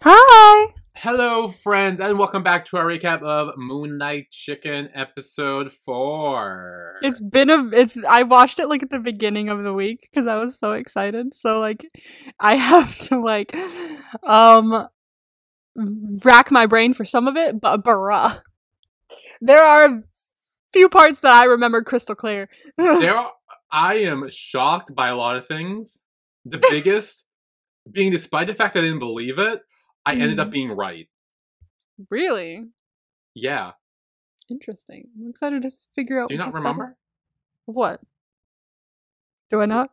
Hi! Hello, friends, and welcome back to our recap of Moonlight Chicken episode 4. I watched it like at the beginning of the week because I was so excited. So like, I have to like, rack my brain for some of it, but bruh, there are a few parts that I remember crystal clear. I am shocked by a lot of things. The biggest being, despite the fact that I didn't believe it, I ended up being right. Really? Yeah. Interesting. I'm excited to figure out. Do you not remember? What? Do I not?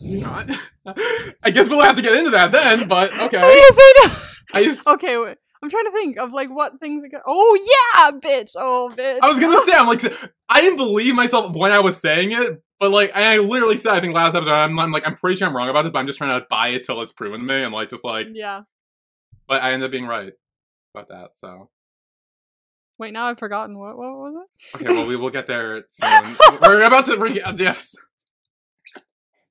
Not? I guess we'll have to get into that then, but okay. Okay, wait. I'm trying to think of like what things. Oh, bitch. I was going to say, I'm like, I didn't believe myself when I was saying it, but like, I literally said, I think last episode, I'm pretty sure I'm wrong about this, but I'm just trying to buy it till it's proven to me. Yeah. But I ended up being right about that, so. Wait, now I've forgotten. What was it? Okay, well, we will get there soon. We're about to recap the episode.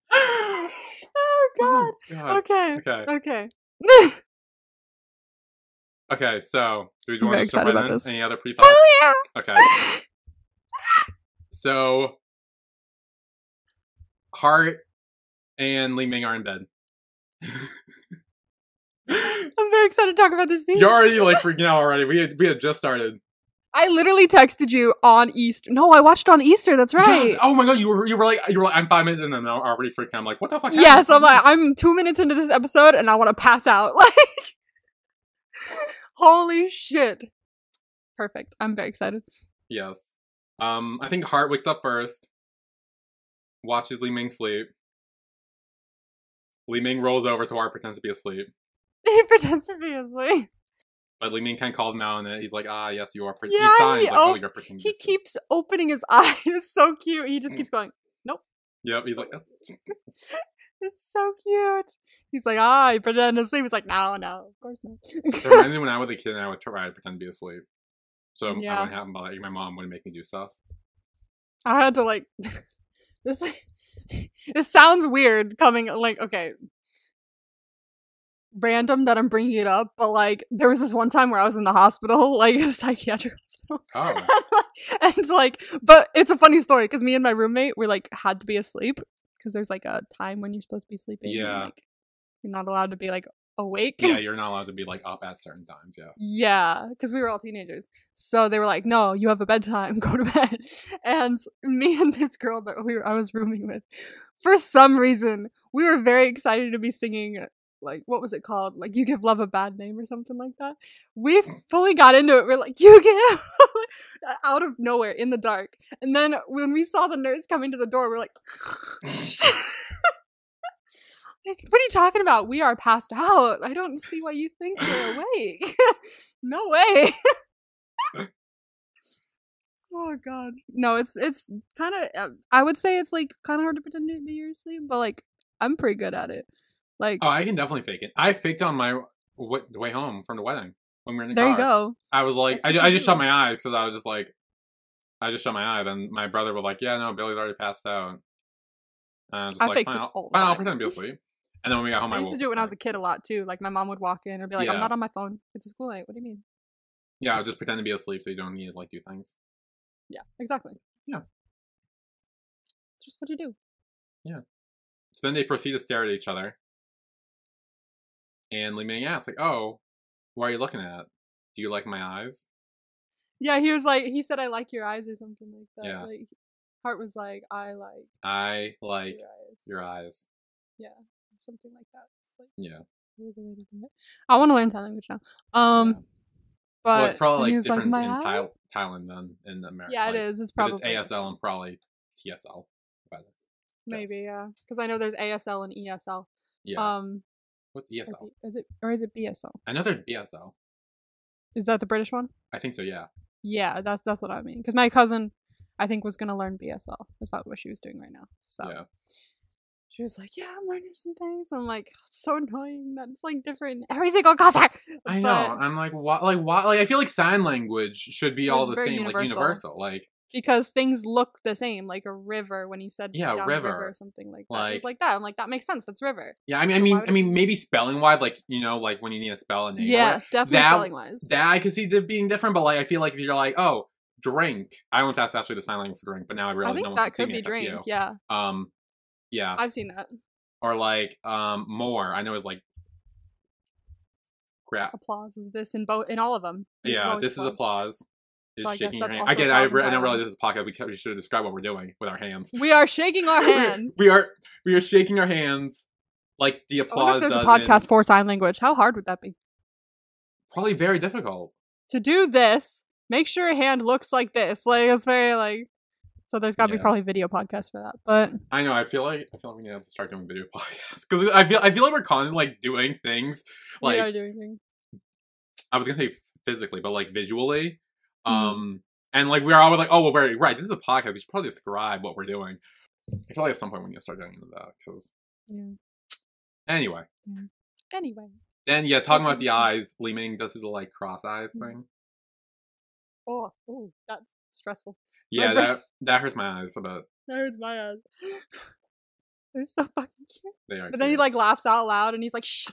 Oh, God. Okay. Okay, so, do we want to start right in? Any other pre-thoughts? Oh, yeah! Okay. So, Hart and Li Ming are in bed. I'm very excited to talk about this scene. You're already like freaking out already. We had just started. I literally texted you on Easter. No, I watched on Easter. That's right. Yes. Oh my God, you were like I'm 5 minutes in and I'm already freaking out. I'm like, what the fuck? Yes, yeah, so I'm like, I'm 2 minutes into this episode and I want to pass out. Like, holy shit! Perfect. I'm very excited. Yes. I think Hart wakes up first. Watches Li Ming sleep. Li Ming rolls over, so Hart pretends to be asleep. He pretends to be asleep. But Li Ming kind of called him out on it. He's like, ah, yes, you are pretty. Yeah, he signs, like, oh, you're pretty. He keeps opening his eyes. It's so cute. He just keeps going, nope. Yep, he's like, it's so cute. He's like, ah, you pretend to sleep. He's like, no, of course not. It reminded me when I was a kid and I would try to pretend to be asleep. So yeah. I wouldn't have my mom wouldn't make me do stuff. I had to like, this sounds weird coming, like, okay. Random that I'm bringing it up, but like there was this one time where I was in the hospital, like a psychiatric hospital. Oh. And like, but it's a funny story because me and my roommate were like had to be asleep because there's like a time when you're supposed to be sleeping. Yeah. And, like, you're not allowed to be like awake. Yeah, you're not allowed to be like up at certain times. Yeah. Yeah, because we were all teenagers, so they were like, "No, you have a bedtime. Go to bed." And me and this girl that I was rooming with, for some reason, we were very excited to be singing. Like, what was it called? Like, You Give Love a Bad Name or something like that. We fully got into it. We're like, you give out of nowhere in the dark. And then when we saw the nurse coming to the door, we're like, like, what are you talking about? We are passed out. I don't see why you think we're awake. No way. Oh, God. No, it's kind of, I would say it's like kind of hard to pretend to be your sleep, but like, I'm pretty good at it. Like, oh, I can definitely fake it. I faked on my way home from the wedding when we were in the car. There you go. I was like, I just shut my eye because I was just like, I just shut my eye. Then my brother was like, yeah, no, Billy's already passed out. And I was just like, fine, I'll pretend to be asleep. And then when we got home, I used to do it when I was a kid a lot too. Like my mom would walk in and be like, yeah. I'm not on my phone. It's a school night. What do you mean? Yeah, I'll just pretend to be asleep so you don't need to like do things. Yeah, exactly. Yeah. It's just what you do. Yeah. So then they proceed to stare at each other. And Li Ming asks, like, oh, what are you looking at? Do you like my eyes? Yeah, he was like, he said, I like your eyes or something like that. Yeah. Like, Hart was like, I like your eyes. Yeah, something like that. It's like, yeah. I want to learn Thai language now. Yeah. But well, it's probably like different like, in Thailand than in America. Yeah, it is. It's probably. It's ASL and probably TSL. Maybe, yeah. Because I know there's ASL and ESL. Yeah. What's ESL? Is it BSL? I know there's BSL. Is that the British one? I think so, yeah. Yeah, that's what I mean. Because my cousin, I think, was going to learn BSL. That's not what she was doing right now. So yeah. She was like, yeah, I'm learning some things. I'm like, it's so annoying that it's like different in every single culture. I know. I'm like, why? Like, I feel like sign language should be all the same, universal. Like universal. Like because things look the same, like a river when he said down river or something like that. It's like that. I'm like, that makes sense. That's river. Yeah, I mean, maybe spelling wise, like, you know, like when you need to spell a name. Yes, definitely spelling wise. That I could see there being different, but like I feel like if you're like, oh, drink. I don't know if that's actually the sign language for drink, but now I realize no one can see me except you. I think that could be drink. Yeah. Yeah. I've seen that. Or like more. I know it's like crap. Applause is this in all of them. Yeah, this is applause. Is so shaking your hand. Again, I now realize this is a podcast. We should have described what we're doing with our hands. We are shaking our hands. we are shaking our hands like the applause does. There's a podcast for sign language. How hard would that be? Probably very difficult. To do this, make sure your hand looks like this. Like it's very like. So there's got to be probably video podcasts for that. But I know I feel like we need to start doing video podcasts because I feel like we're constantly like doing things like we are doing things. I was gonna say physically, but like visually, and like we're always like, oh well, we're right. This is a podcast. We should probably describe what we're doing. I feel like at some point we need to start getting into that because anyway. Then talking about the eyes, Lee Ming does his like cross eyes thing. Oh, that's stressful. Yeah, that hurts my eyes a bit. That hurts my eyes. They're so fucking cute. They are. But then he like laughs out loud and he's like, shh.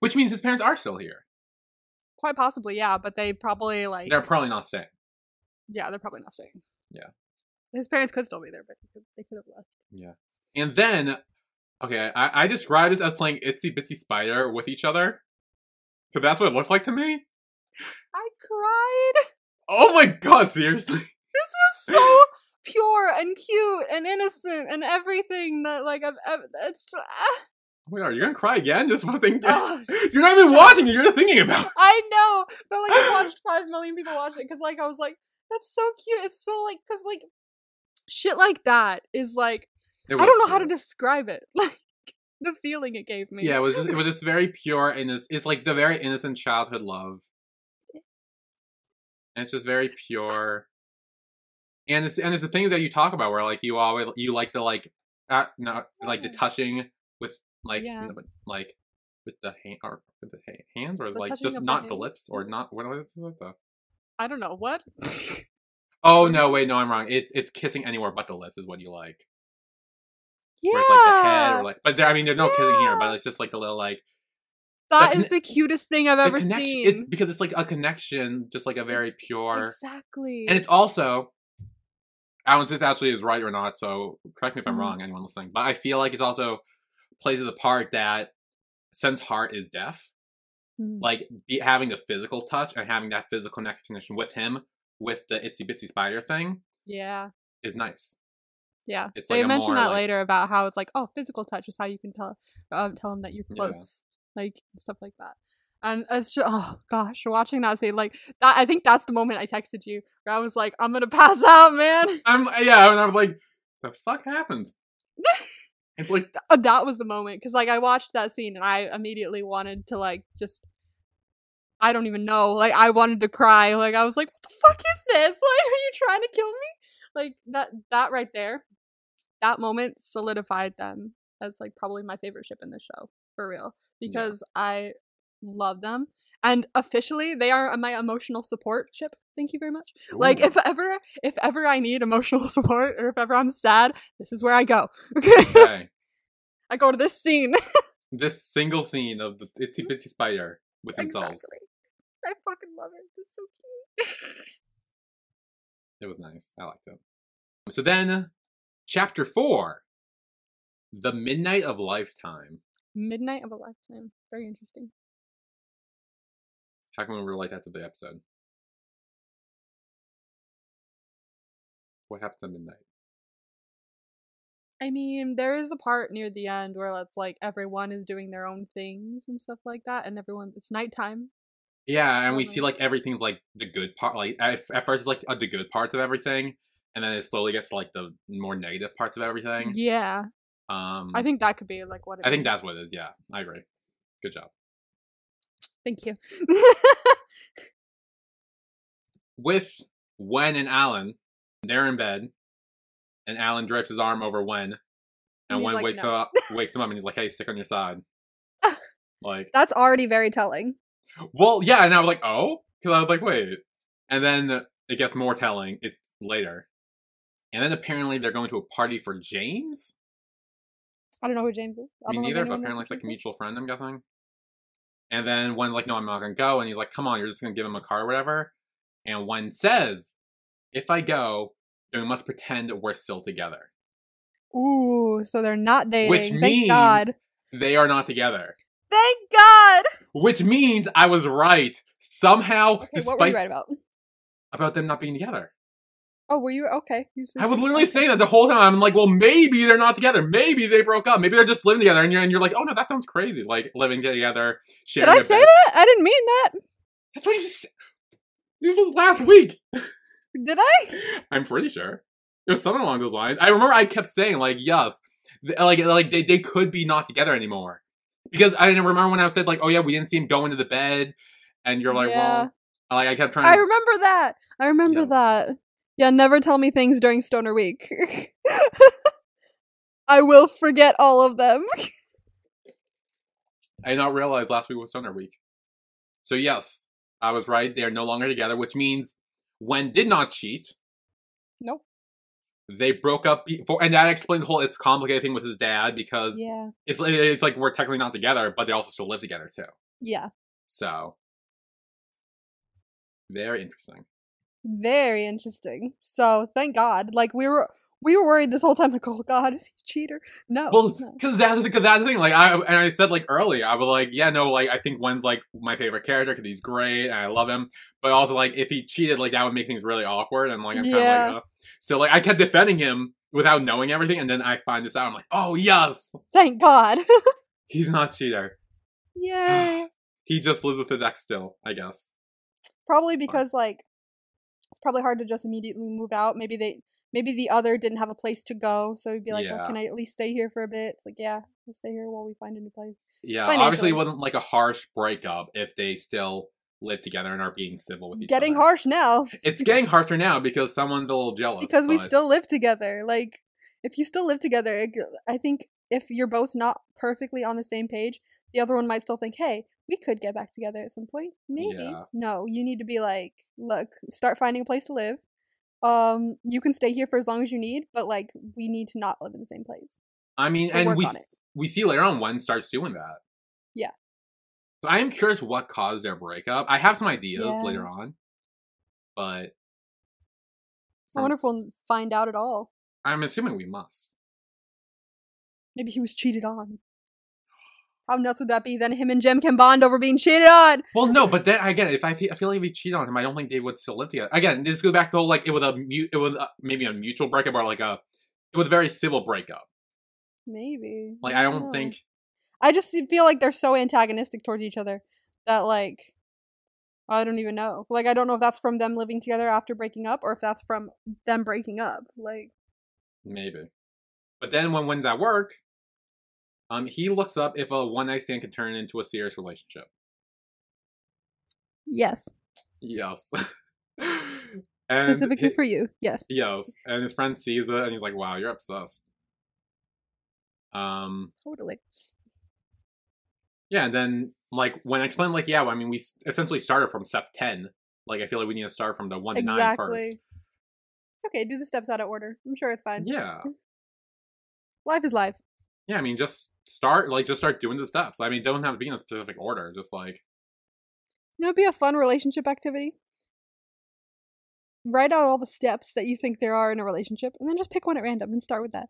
Which means his parents are still here. Quite possibly, yeah. But they probably like. They're probably not staying. Yeah, they're probably not staying. Yeah. His parents could still be there, but they could have left. Yeah. And then, okay, I described this as playing Itsy Bitsy Spider with each other. Because that's what it looked like to me. I cried. Oh my god, seriously? This was so pure and cute and innocent and everything that, like, I've ever. It's just. Wait, are you gonna cry again? Just for thinking. You're not even watching it, you're just thinking about it. I know, but, like, I watched 5 million people watch it because, like, I was like, that's so cute. It's so, like, because, like, shit like that is, like, I don't know how to describe it. Like, the feeling it gave me. Yeah, it was just very pure and it's like the very innocent childhood love. And it's just very pure, and it's the thing that you talk about where like you like the like like the touching with like with the hand or with the hands or the like just not the lips or not what is it though? I don't know what. Oh no! Wait, no, I'm wrong. It's kissing anywhere but the lips is what you like. Yeah. Where it's like the head or like, but there, I mean, there's no kissing here, but it's just like the little like. That is the cutest thing I've ever seen. It's because it's like a connection, just like a very pure. Exactly. And it's also, I don't know if this actually is right or not, so correct me if I'm wrong, anyone listening. But I feel like it's also plays the part that since Hart is deaf, like having the physical touch and having that physical connection with him, with the Itsy Bitsy Spider thing, is nice. Yeah, it's they like mentioned that like, later about how it's like, oh, physical touch is how you can tell him that you're close. Yeah. Like stuff like that, and it's just, oh gosh, watching that scene like that. I think that's the moment I texted you where I was like, "I'm gonna pass out, man." And I'm like, "The fuck happens?" It's like that was the moment because like I watched that scene and I immediately wanted to like just, I don't even know, like I wanted to cry, like I was like, "What the fuck is this? Like, are you trying to kill me?" Like that right there, that moment solidified them as like probably my favorite ship in the show for real. Because I love them. And officially, they are my emotional support ship. Thank you very much. Ooh. Like, if ever I need emotional support or if ever I'm sad, this is where I go. Okay. I go to this scene. This single scene of the Itsy Bitsy Spider with themselves. I fucking love it. It's so cute. It was nice. I liked it. So then, Chapter 4. The Midnight of Lifetime. Midnight of a Lifetime. Very interesting. How can we relate that to the episode? What happens at midnight? I mean, there is a part near the end where it's like everyone is doing their own things and stuff like that, and it's nighttime. Yeah, and we see like everything's like the good part. Like at first, it's like the good parts of everything, and then it slowly gets to like the more negative parts of everything. Yeah. I think that could be like what it is. I think that's what it is. Yeah, I agree. Good job. Thank you. With Wen and Alan, they're in bed, and Alan drapes his arm over Wen, and Wen like, wakes him up, and he's like, "Hey, stick on your side." Like that's already very telling. Well, yeah, and I was like, "Oh," because I was like, "Wait," and then It gets more telling. It's later. And then apparently they're going to a party for James? I don't know who James is. Me neither, but apparently it's like a mutual friend, I'm guessing. And then one's like, no, I'm not going to go. And he's like, come on, you're just going to give him a car or whatever. And one says, if I go, then we must pretend we're still together. Ooh, so they're not dating. Which means they are not together. Thank God! Which means I was right. Somehow, okay, despite... What were you right about? About them not being together. Oh, were you? Okay. I would literally say that the whole time. I'm like, well, maybe they're not together. Maybe they broke up. Maybe they're just living together. And you're like, oh, no, that sounds crazy. Like, living together. Did I say that? I didn't mean that. That's what you just said. This was last week. Did I? I'm pretty sure. There was something along those lines. I remember I kept saying, like, yes. Like they could be not together anymore. Because I remember when I said, like, oh, yeah, we didn't see him go into the bed. And you're like, yeah. Well. Like, I kept trying to... I remember that. I remember that. Yeah, never tell me things during Stoner Week. I will forget all of them. I did not realize last week was Stoner Week. So yes, I was right. They are no longer together, which means Wen did not cheat. Nope. They broke up before, and that explained the whole it's complicated thing with his dad because it's like we're technically not together, but they also still live together too. Yeah. So very interesting. Very interesting. So thank God. Like we were worried this whole time. Like, oh God, is he a cheater? No. Well, because that's the thing. Like I said like early, I was like, yeah, no, like I think Wen's like my favorite character because he's great and I love him. But also like if he cheated, like that would make things really awkward. And like I'm kind of like, so like I kept defending him without knowing everything, and then I find this out. I'm like, oh yes, thank God, he's not a cheater. Yay. He just lives with the deck still, I guess. Probably it's because fun. Like. It's probably hard to just immediately move out. Maybe the other didn't have a place to go, so he'd be like, well, can I at least stay here for a bit? It's like, yeah, we'll stay here while we find a new place. Yeah, obviously it wasn't like a harsh breakup if they still live together and are being civil with each other. Getting harsh now. It's getting harsher now because someone's a little jealous. Because we still live together. Like, if you still live together, I think if you're both not perfectly on the same page, the other one might still think, hey, we could get back together at some point. Maybe. Yeah. No, you need to be like, look, start finding a place to live. You can stay here for as long as you need, but like, we need to not live in the same place. I mean, so and we see later on Wen starts doing that. Yeah. So I am curious what caused their breakup. I have some ideas later on, but... I wonder if we'll find out at all. I'm assuming we must. Maybe he was cheated on. How nuts would that be? Then him and Jem can bond over being cheated on. Well, no, but then again, if I feel like if we cheat on him, I don't think they would still live together. Again, this goes back to the whole like maybe a mutual breakup or like it was a very civil breakup. Maybe. Like I don't think. I just feel like they're so antagonistic towards each other that like I don't even know. Like I don't know if that's from them living together after breaking up or if that's from them breaking up. Like maybe. But then when Wen's at work. He looks up if a one-night stand can turn into a serious relationship. Yes. Yes. And specifically for you, yes. Yes. And his friend sees it and he's like, wow, you're obsessed. Totally. Yeah, and then, like, when I explained, like, yeah, well, I mean, we essentially started from step 10. Like, I feel like we need to start from the 1 to 9 first. It's okay, do the steps out of order. I'm sure it's fine. Yeah. Life is life. Yeah, I mean, just start doing the steps. I mean, don't have to be in a specific order. Just like, you know, it'd be a fun relationship activity. Write out all the steps that you think there are in a relationship, and then just pick one at random and start with that.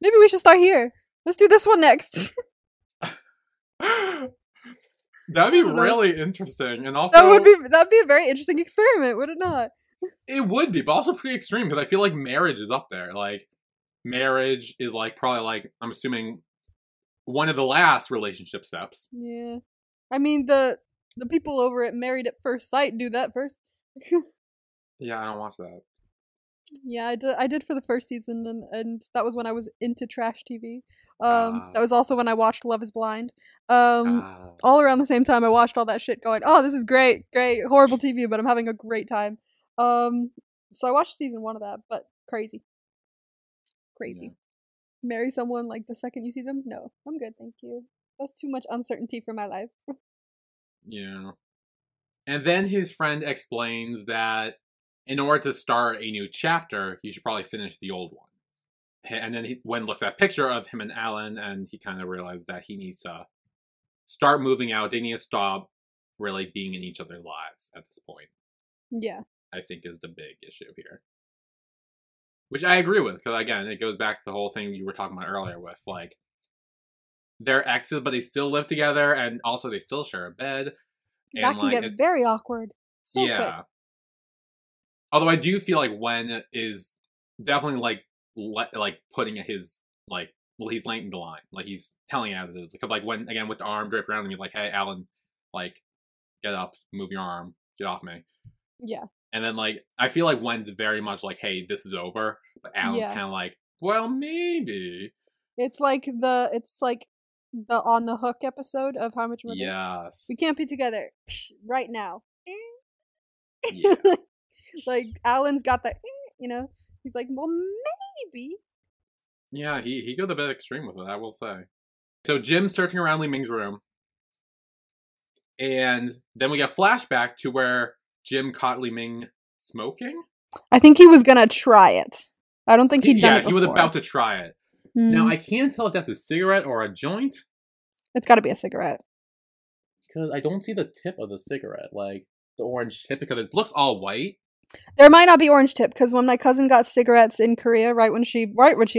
Maybe we should start here. Let's do this one next. That'd be really interesting, and also that'd be a very interesting experiment, would it not? It would be, but also pretty extreme because I feel like marriage is up there, like. Marriage is like probably like I'm assuming one of the last relationship steps. Yeah, I mean the people over at Married at First Sight do that first. Yeah, I don't watch that. Yeah, I did for the first season, and that was when I was into trash TV. That was also when I watched Love is Blind. All around the same time, I watched all that shit. Going, oh, this is great, horrible TV, but I'm having a great time. So I watched season 1 of that, but crazy. Yeah. Marry someone like the second you see them? No, I'm good, thank you. That's too much uncertainty for my life. Yeah. And then his friend explains that in order to start a new chapter, he should probably finish the old one. And then Wen looks at a picture of him and Alan, and he kind of realizes that he needs to start moving out. They need to stop really being in each other's lives at this point. Yeah. I think is the big issue here. Which I agree with, because again, it goes back to the whole thing you were talking about earlier with, like, they're exes, but they still live together, and also they still share a bed. And that can get very awkward. So yeah. Quick. Although I do feel like Wen is definitely, like putting his, like, well, he's laying the line. Like, he's telling Alan this. Because, like, Wen, again, with the arm draped around him, he's like, hey, Alan, like, get up, move your arm, get off me. Yeah. And then, like, I feel like Wen's very much like, hey, this is over. But Alan's kind of like, well, maybe. It's like the On the Hook episode of How Much Money. Yes. We can't be together right now. Yeah. Like, Alan's got that, you know? He's like, well, maybe. Yeah, he goes a bit extreme with it, I will say. So Jim's searching around Li Ming's room. And then we get a flashback to where Jim caught Li Ming smoking? I think he was going to try it. I don't think he'd done it before. Yeah, he was about to try it. Mm. Now, I can't tell if that's a cigarette or a joint. It's got to be a cigarette. Because I don't see the tip of the cigarette, like the orange tip, because it looks all white. There might not be orange tip, because when my cousin got cigarettes in Korea, right when she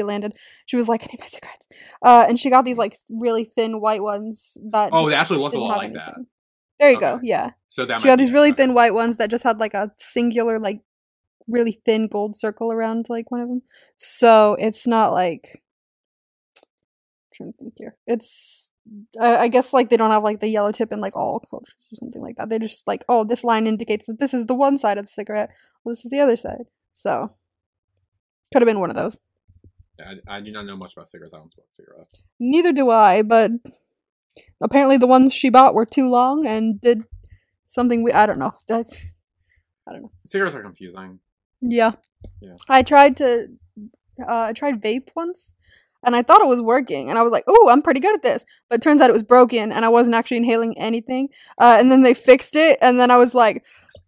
landed, she was like, I need my cigarettes. And she got these like really thin white ones. That it actually looks a lot like that. There you go, yeah. So that she got these really thin white ones that just had like a singular, like really thin gold circle around like one of them. So it's not like... I'm trying to think here. It's... I guess like they don't have like the yellow tip in like all cultures or something like that. They're just like, oh, this line indicates that this is the one side of the cigarette, well, this is the other side. So could have been one of those. I do not know much about cigarettes. I don't smoke cigarettes. Neither do I, but apparently the ones she bought were too long and did something I don't know. I don't know. Cigarettes are confusing. Yeah. I tried vape once. And I thought it was working. And I was like, oh, I'm pretty good at this. But it turns out it was broken. And I wasn't actually inhaling anything. And then they fixed it. And then I was like,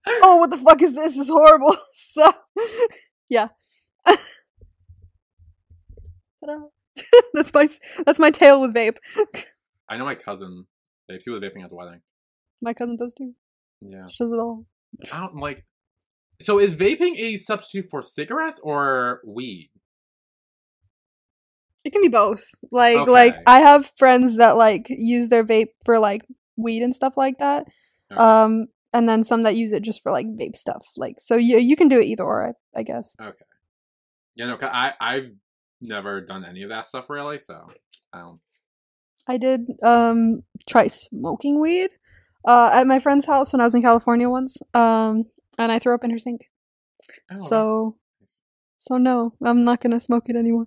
oh, what the fuck is this? This is horrible. So, yeah. That's my tale with vape. I know my cousin vapes. He was vaping at the wedding. My cousin does too. Yeah. She does it all. So is vaping a substitute for cigarettes or weed? It can be both. Like I have friends that like use their vape for like weed and stuff like that. Okay. And then some that use it just for like vape stuff. Like, so you can do it either or, I guess. Okay. Yeah, no, I've never done any of that stuff really, so I don't. I did try smoking weed at my friend's house when I was in California once. And I threw up in her sink. So. So no, I'm not going to smoke it anymore.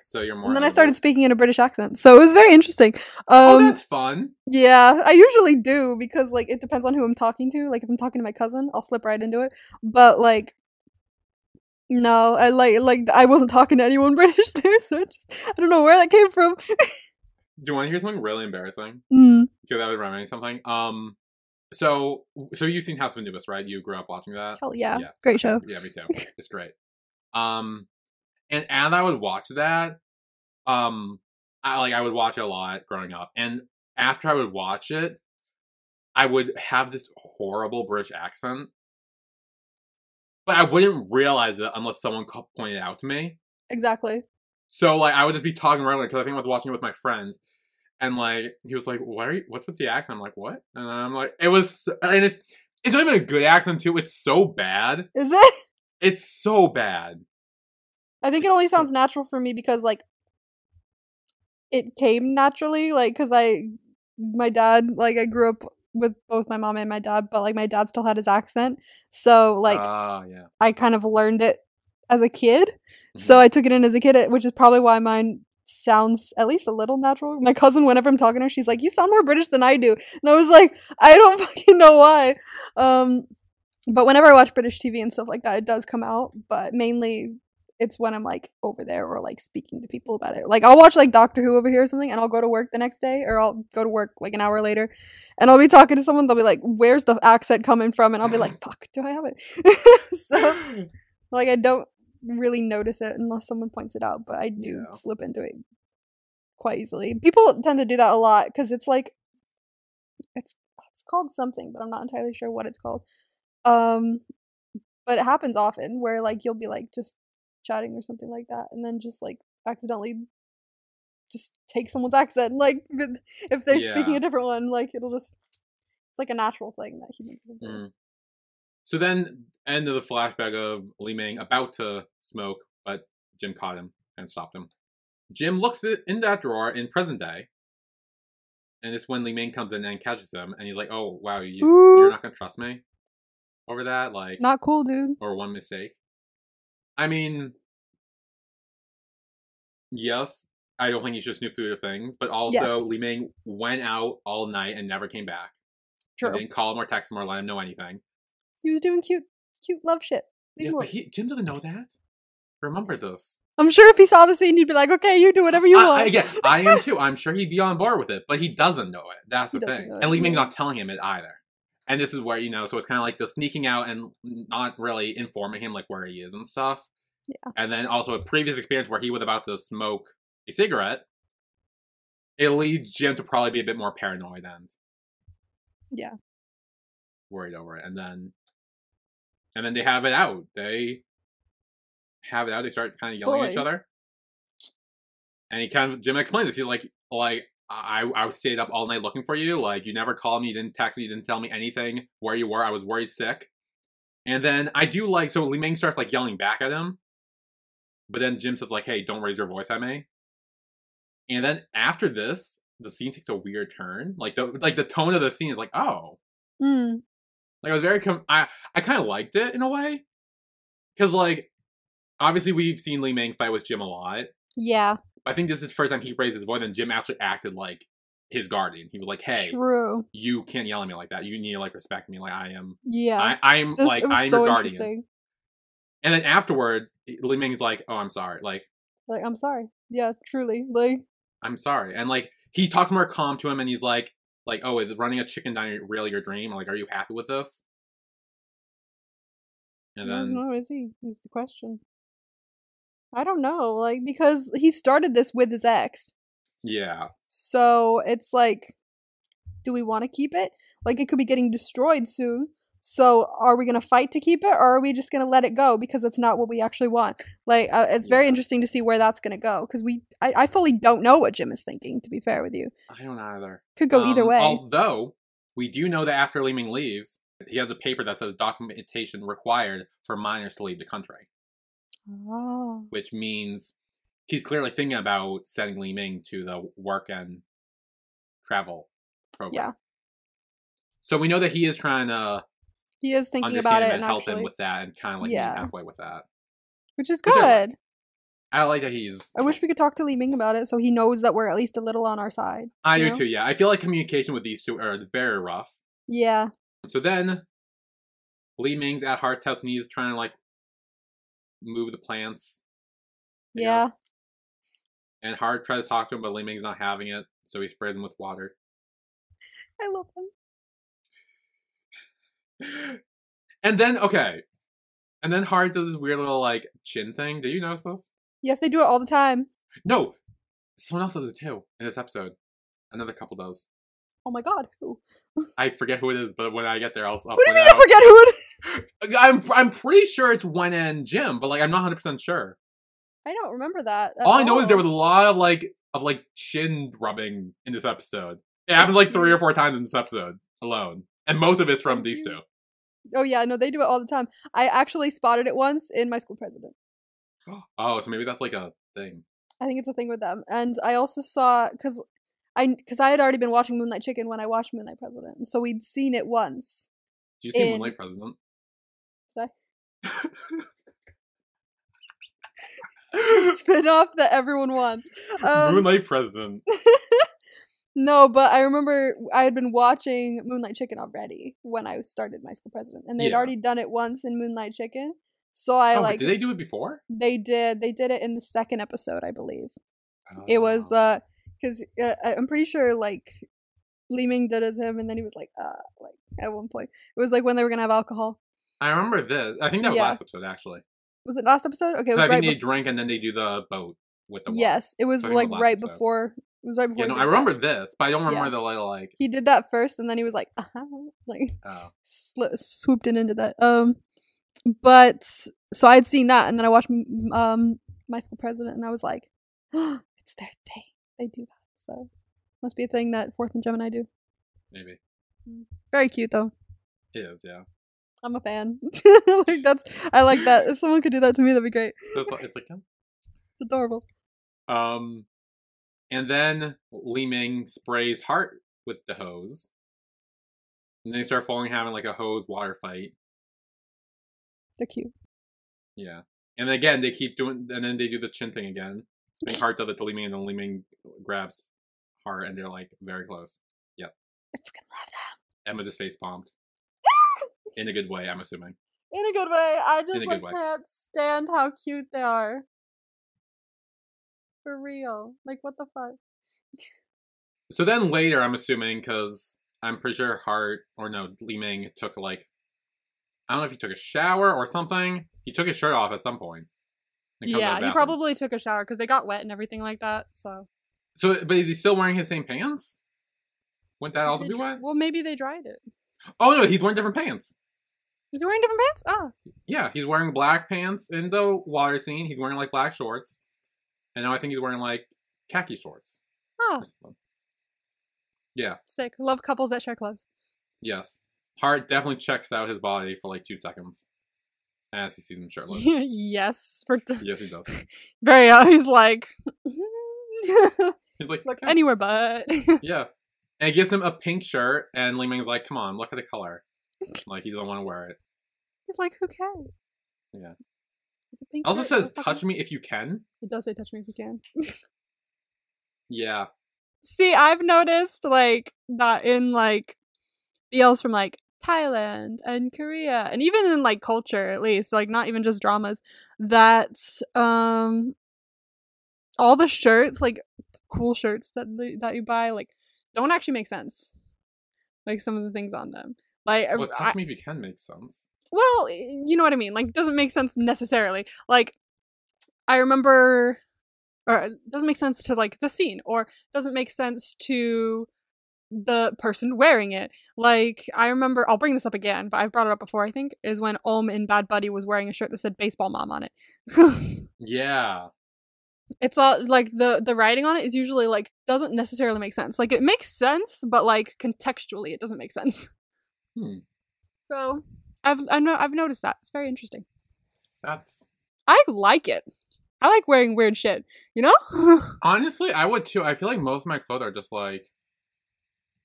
So you're more... And then I started speaking in a British accent. So it was very interesting. Oh, that's fun. Yeah, I usually do because, like, it depends on who I'm talking to. Like, if I'm talking to my cousin, I'll slip right into it. But, like, no, I wasn't talking to anyone British there. So I don't know where that came from. Do you want to hear something really embarrassing? Mm. Because that would remind me of something. So you've seen House of Anubis, right? You grew up watching that? Hell yeah. Great show. Yeah, me too. It's great. And as I would watch that, I would watch it a lot growing up. And after I would watch it, I would have this horrible British accent. But I wouldn't realize it unless someone pointed it out to me. Exactly. So, like, I would just be talking around, because I think I was watching it with my friend. And, like, he was like, what's with the accent? I'm like, what? And I'm like, it's not even a good accent, too. It's so bad. Is it? It's so bad. I think it only sounds natural for me because, like, it came naturally. Like, because my dad, like, I grew up with both my mom and my dad, but, like, my dad still had his accent. So, like, I kind of learned it as a kid. Mm-hmm. So I took it in as a kid, which is probably why mine sounds at least a little natural. My cousin, whenever I'm talking to her, she's like, you sound more British than I do. And I was like, I don't fucking know why. But whenever I watch British TV and stuff like that, it does come out. But mainly, it's when I'm like over there or like speaking to people about it. Like I'll watch like Doctor Who over here or something, and I'll go to work the next day, or I'll go to work like an hour later, and I'll be talking to someone. They'll be like, "Where's the accent coming from?" And I'll be like, "Fuck, do I have it?" So like I don't really notice it unless someone points it out, but I do slip into it quite easily. People tend to do that a lot because it's like it's called something, but I'm not entirely sure what it's called. But it happens often where like you'll be like just chatting or something like that, and then just like accidentally just take someone's accent, like if they're speaking a different one, like it'll just, it's like a natural thing that humans do. So then end of the flashback of Li Ming about to smoke, but Jim caught him and stopped him. Jim looks in that drawer in present day, and it's when Li Ming comes in and catches him, and he's like, "Oh wow, you're not gonna trust me over that, like not cool, dude." Or one mistake. I mean, yes, I don't think you should snoop through the things, but also Li Ming went out all night and never came back. True. I didn't call him or text him or let him know anything. He was doing cute love shit. But Jim doesn't know that. Remember this. I'm sure if he saw the scene, he'd be like, "Okay, you do whatever you want." I am too. I'm sure he'd be on board with it, but he doesn't know it. That's the thing. And Li Ming's not telling him it either. And this is where, so it's kind of like the sneaking out and not really informing him, like, where he is and stuff. Yeah. And then also a previous experience where he was about to smoke a cigarette, it leads Jim to probably be a bit more paranoid and worried over it. And then they have it out. They start kind of yelling at each other. And Jim explains this. He's like, I stayed up all night looking for you. Like, you never called me, you didn't text me, you didn't tell me anything where you were. I was worried sick. And then so Li Ming starts like yelling back at him. But then Jim says like, "Hey, don't raise your voice at me." And then after this, the scene takes a weird turn. Like the tone of the scene is like, oh. Mm. Like I was very, I kind of liked it in a way. Because like, obviously we've seen Li Ming fight with Jim a lot. Yeah. I think this is the first time he raised his voice, and Jim actually acted like his guardian. He was like, "Hey, you can't yell at me like that. You need to like respect me. Like I am your guardian." And then afterwards, Li Ming's like, "Oh, I'm sorry." Like I'm sorry. Yeah, truly. Like I'm sorry. And like he talks more calm to him, and he's like, "Oh, is running a chicken diner really your dream? Like, are you happy with this?" And then, no, is he? Is the question. I don't know, like, because he started this with his ex. Yeah. So it's like, do we want to keep it? Like, it could be getting destroyed soon. So are we going to fight to keep it, or are we just going to let it go because it's not what we actually want? Like, it's very interesting to see where that's going to go, because I fully don't know what Jim is thinking, to be fair with you. I don't either. Could go either way. Although, we do know that after Li Ming leaves, he has a paper that says documentation required for minors to leave the country. Oh. Which means he's clearly thinking about sending Li Ming to the work and travel program. Yeah. So we know that he is trying to. He is thinking about it and help him with that, and kind of like meet halfway with that, which is good. I like that he's. I wish we could talk to Li Ming about it so he knows that we're at least a little on our side. I do too. Yeah, I feel like communication with these two is very rough. Yeah. So then, Li Ming's at Heart's House, and he's trying to like. Move the plants. I guess. And Hart tries to talk to him, but Li Ming's not having it, so he sprays him with water. I love him. And then Hart does this weird little like chin thing. Did you notice this? Yes, they do it all the time. No, someone else does it too in this episode. Another couple does. Oh my god, who? I forget who it is, but when I get there, I'll. What do you mean I forget who it is? I'm pretty sure it's Wen and Jim, but like I'm not 100% sure. I don't remember that. All I know is there was a lot of like chin rubbing in this episode. It happens like 3 or 4 times in this episode alone, and most of it's from these two. Oh yeah, no, they do it all the time. I actually spotted it once in My School President. Oh, so maybe that's like a thing. I think it's a thing with them, and I also saw because I had already been watching Moonlight Chicken when I watched Moonlight President, and so we'd seen it once. Did you see Moonlight President? Spin-off that everyone wants. Moonlight President. No, but I remember I had been watching Moonlight Chicken already when I started My School President, and they'd already done it once in Moonlight Chicken, So I did they do it before? They did. They did it in the second episode, I believe. Oh. It was because I'm pretty sure Leeming did it to him, and then he was at one point it was when they were gonna have alcohol. I remember this. I think that was last episode actually. Was it last episode? Okay, it was I think they drink and then they do the boat with the water. Yes, it was right before. It was right before. Yeah, no, I remember this, but I don't remember the little He did that first, and then he was swooped in into that. But so I had seen that, and then I watched My School President, and I was like, oh, it's their thing. They do that, so must be a thing that Fourth and Gemini do. Maybe. Very cute though. It is, yeah. I'm a fan. I like that. If someone could do that to me, that'd be great. It's like him. It's adorable. And then Leeming sprays Heart with the hose, and they start having a hose water fight. They're cute. Yeah, and again they keep doing, and then they do the chin thing again. I think Heart does it to Leeming, and then Leeming grabs Heart, and they're very close. Yep. I fucking love them. Emma just face palmed. In a good way, I'm assuming. In a good way. I just can't stand how cute they are. For real. What the fuck? So then later, I'm assuming, because I'm pretty sure Leeming took I don't know if he took a shower or something. He took his shirt off at some point. Yeah, he probably took a shower because they got wet and everything like that. So, but is he still wearing his same pants? Wouldn't that also be wet? Well, maybe they dried it. Oh no, he's wearing different pants. Is he wearing different pants? Oh. Yeah, he's wearing black pants in the water scene. He's wearing black shorts. And now I think he's wearing khaki shorts. Oh. Yeah. Sick. Love couples that share clothes. Yes. Hart definitely checks out his body for 2 seconds as he sees him shirtless. Yes. Yes, he does. Very he's he's look anywhere but. Yeah. And it gives him a pink shirt, and Leeming's come on, look at the color. He doesn't want to wear it. He's who cares? Yeah. It's a pink also shirt. Says, touch me if you can. It does say, touch me if you can. Yeah. See, I've noticed, that in, BLs from, Thailand and Korea, and even in, culture, at least, not even just dramas, that, all the shirts, cool shirts that you buy, don't actually make sense. Some of the things on them. Well, touch me if you can make sense. Well, you know what I mean. Doesn't make sense necessarily. I remember... Or it doesn't make sense to, the scene. Or doesn't make sense to the person wearing it. I remember... I'll bring this up again, but I've brought it up before, I think, is when Om in Bad Buddy was wearing a shirt that said Baseball Mom on it. Yeah. It's all the writing on it is usually doesn't necessarily make sense. It makes sense, but contextually it doesn't make sense. So I've noticed that. It's very interesting. I like it. I like wearing weird shit, you know? Honestly, I would too. I feel most of my clothes are just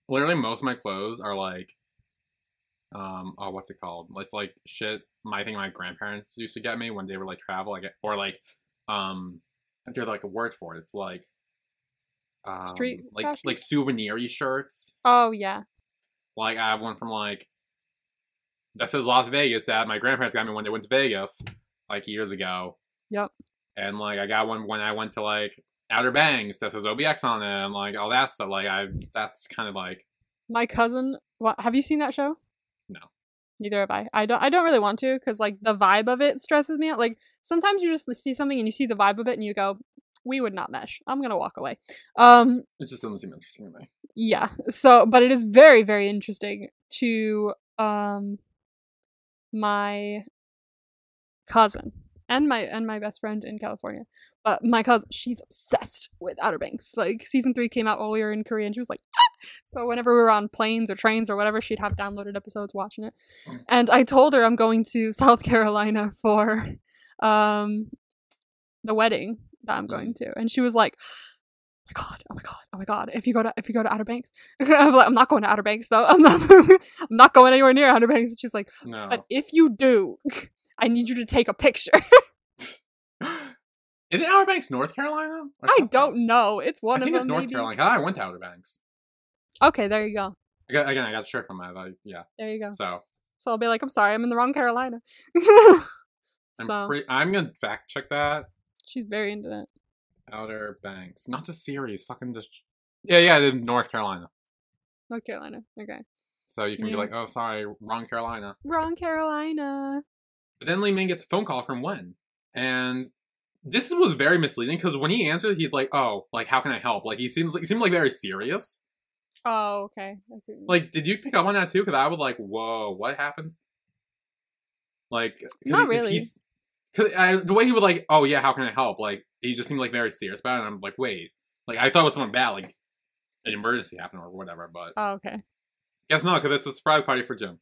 literally most of my clothes are what's it called? It's shit I think my grandparents used to get me when they were travel there's a word for it. It's street fashion? Souvenir-y shirts. Oh yeah. I have one from that says Las Vegas that my grandparents got me when they went to Vegas years ago. Yep. And I got one when I went to Outer Banks that says OBX on it and all that stuff. That's kind of my cousin. What, have you seen that show? No. Neither have I. I don't really want to because the vibe of it stresses me out. Sometimes you just see something and you see the vibe of it and you go, we would not mesh. I'm gonna walk away. It just doesn't seem interesting to me. Yeah. So, but it is very, very interesting to my cousin and my best friend in California. But my cousin, she's obsessed with Outer Banks. Season 3 came out while we were in Korea, and she was like, ah! So whenever we were on planes or trains or whatever, she'd have downloaded episodes watching it. And I told her I'm going to South Carolina for the wedding that I'm going to, and she was like, "Oh my god, oh my god, oh my god! If you go to Outer Banks," I'm like, "I'm not going to Outer Banks though. I'm not going anywhere near Outer Banks." And she's like, no. "But if you do, I need you to take a picture." Is it Outer Banks, North Carolina? I don't know. It's one of them. I think it's North Carolina. I went to Outer Banks. Okay, there you go. I got a shirt from my, yeah. There you go. So I'll be like, I'm sorry, I'm in the wrong Carolina. I'm gonna fact check that. She's very into that. Outer Banks, not the series. Fucking just. Yeah, in North Carolina. North Carolina. Okay. So you can be like, oh, sorry, wrong Carolina. Wrong Carolina. But then Lee Min gets a phone call from Wen. And this was very misleading because when he answers, he's like, oh, like, how can I help? Like, he seemed very serious. Oh, okay. I see. Like, did you pick up on that too? Because I was like, whoa, what happened? Like, not really. Cause the way he would like, oh, yeah, how can I help? Like, he just seemed like very serious about it. And I'm like, wait. Like, I thought it was something bad, like an emergency happened or whatever, but. Oh, okay. Guess not, because it's a surprise party for Jim.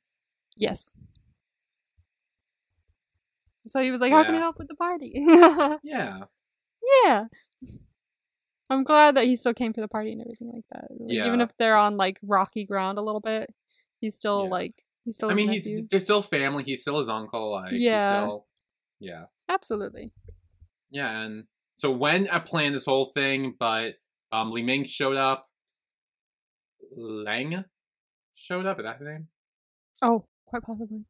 Yes. So he was like, how can I help with the party? Yeah. Yeah. I'm glad that he still came for the party and everything like that. Like, yeah. Even if they're on, like, rocky ground a little bit, he's still, like, he's still. I mean, they're still family. He's still his uncle. Like, yeah. He's still, yeah. Absolutely. Yeah, and so Wen planned this whole thing, but Lee Ming showed up. Lang showed up, is that his name? Oh, quite possibly.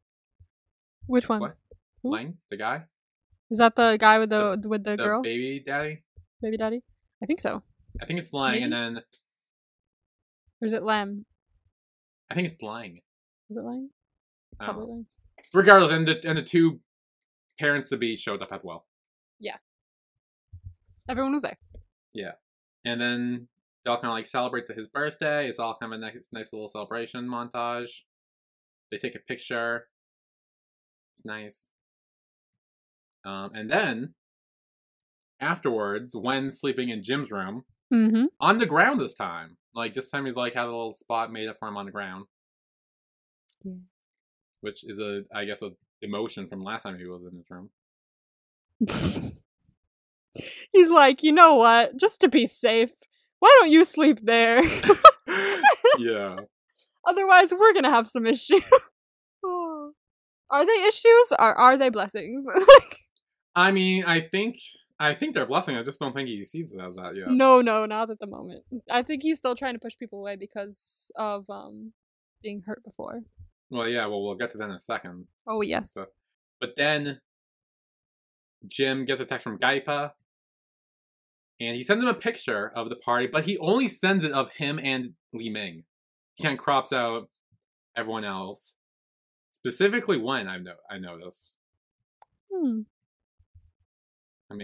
Which one? What? Lang, the guy? Is that the guy with the girl? Baby daddy? Baby daddy? I think so. I think it's Lang, maybe? And then... Or is it Lem? I think it's Lang. Is it Lang? Probably Lang. Regardless, and the two parents-to-be showed up as well. Yeah. Everyone was there. Yeah. And then they all kind of like celebrate his birthday. It's all kind of a nice little celebration montage. They take a picture. It's nice. And then afterwards, when sleeping in Jim's room, on the ground this time. Like this time he's like had a little spot made up for him on the ground. Yeah. Which is I guess a emotion from last time he was in his room. He's like, you know what? Just to be safe, why don't you sleep there? Yeah. Otherwise, we're gonna have some issues. Oh. Are they issues or are they blessings? I mean, I think they're blessings. I just don't think he sees it as that yet. No, not at the moment. I think he's still trying to push people away because of being hurt before. Well, yeah. Well, we'll get to that in a second. Oh yes. So, but then Jim gets a text from Gaipa. And he sends him a picture of the party, but he only sends it of him and Lee Ming. He kind of crops out everyone else. Specifically Wen, I noticed. Hmm. I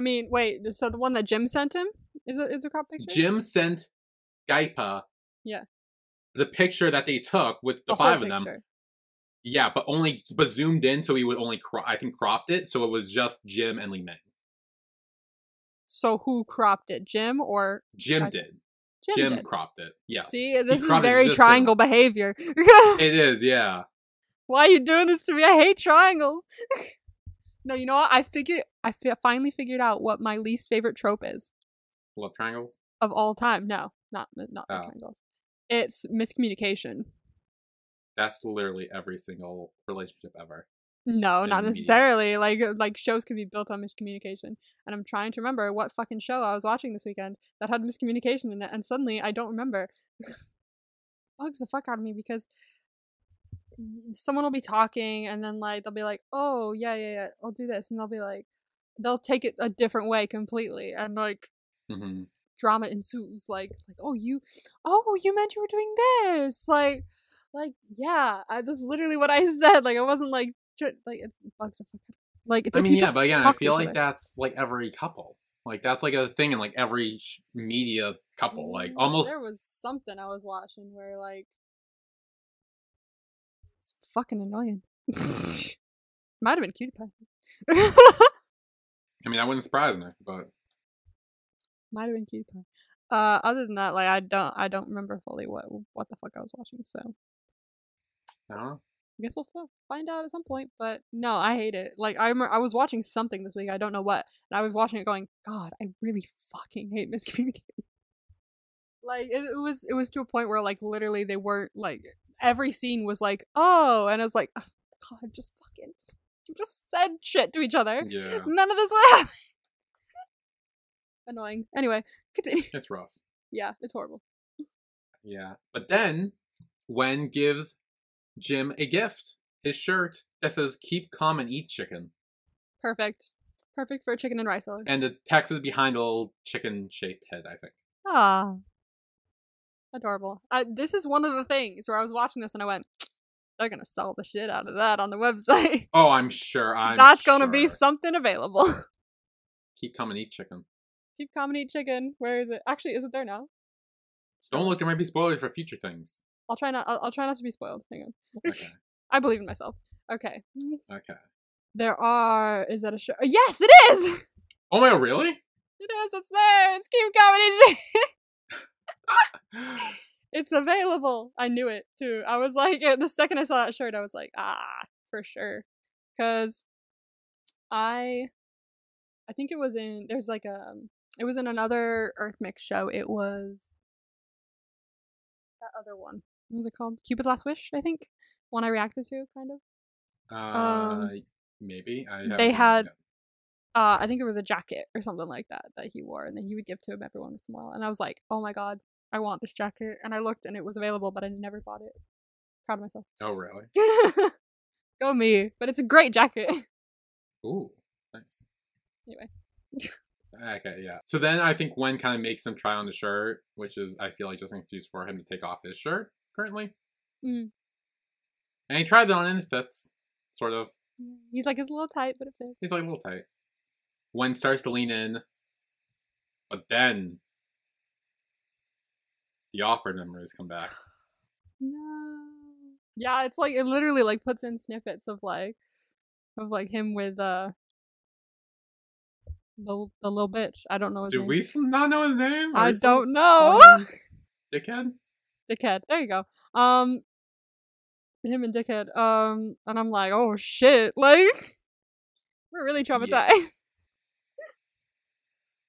mean, wait, so the one that Jim sent him is a crop picture? Jim sent Gaipa the picture that they took with the five of them. Yeah, but zoomed in so he would only, cropped it, so it was just Jim and Lee Ming. So who cropped it? Jim or... Jim did. Jim did. Cropped it. Yes. See, this is very triangle behavior. It is, yeah. Why are you doing this to me? I hate triangles. No, you know what? I finally figured out what my least favorite trope is. Love triangles? Of all time. No, not love triangles. It's miscommunication. That's literally every single relationship ever. No, not necessarily. Like shows can be built on miscommunication. And I'm trying to remember what fucking show I was watching this weekend that had miscommunication in it, and suddenly I don't remember. It bugs the fuck out of me because someone will be talking and then like they'll be like, oh yeah, I'll do this, and they'll be like, they'll take it a different way completely, and like drama ensues. Like oh you meant you were doing this, like yeah, that's literally what I said. Like I wasn't like. Like it's bugs. Like I mean, yeah, but again, I feel like that's like every couple. Like that's like a thing in like every media couple. Like almost there was something I was watching where like it's fucking annoying. Might have been Cutie Pie. I mean, that wouldn't surprise me, but might have been Cutie Pie. Other than that, like I don't remember fully what the fuck I was watching. So I don't know. I guess we'll find out at some point, but no, I hate it. Like, I was watching something this week, I don't know what, and I was watching it going, God, I really fucking hate miscommunication. Like, it was to a point where, like, literally they weren't, like, every scene was like, oh, and I was like, oh, God, you just said shit to each other. Yeah. None of this would happen. Annoying. Anyway, continue. It's rough. Yeah, it's horrible. Yeah, but then, Wen gives Jim a gift, his shirt that says, keep calm and eat chicken. Perfect. Perfect for a chicken and rice salad. And the text is behind a little chicken-shaped head, I think. Ah. Adorable. This is one of the things where I was watching this and I went, they're going to sell the shit out of that on the website. Oh, I'm sure. That's going to be something available. Keep calm and eat chicken. Keep calm and eat chicken. Where is it? Actually, is it there now? Don't look. There might be spoilers for future things. I'll try not to be spoiled. Hang on. Okay. I believe in myself. Okay. Okay. There are... Is that a show? Yes, it is! Oh my, really? It is. It's there. It's Keep Calm and Eat Chicken. It's available. I knew it too. I was like, the second I saw that shirt, I was like, ah, for sure, because I think it was in it was in another EarthMix show. It was that other one. What was it called? Cupid's Last Wish, I think. One I reacted to, kind of. Maybe they had. I think it was a jacket or something like that that he wore, and then he would give to him every once in a while. And I was like, oh my god, I want this jacket. And I looked and it was available, but I never bought it. Proud of myself. Oh, really? Go me. But it's a great jacket. Ooh, thanks. Anyway. Okay, yeah. So then I think Wen kind of makes him try on the shirt, which is, I feel like, just an excuse for him to take off his shirt currently. Mm. And he tried it on and it fits, sort of. He's like, it's a little tight, but it fits. He's like, a little tight. Wen starts to lean in, but then the awkward memories come back. No. Yeah, it's like, it literally like puts in snippets of him with the little bitch. I don't know his name. Do we not know his name? I don't know. Dickhead. There you go. Him and Dickhead. And I'm like, oh shit, like we're really traumatized. Yeah.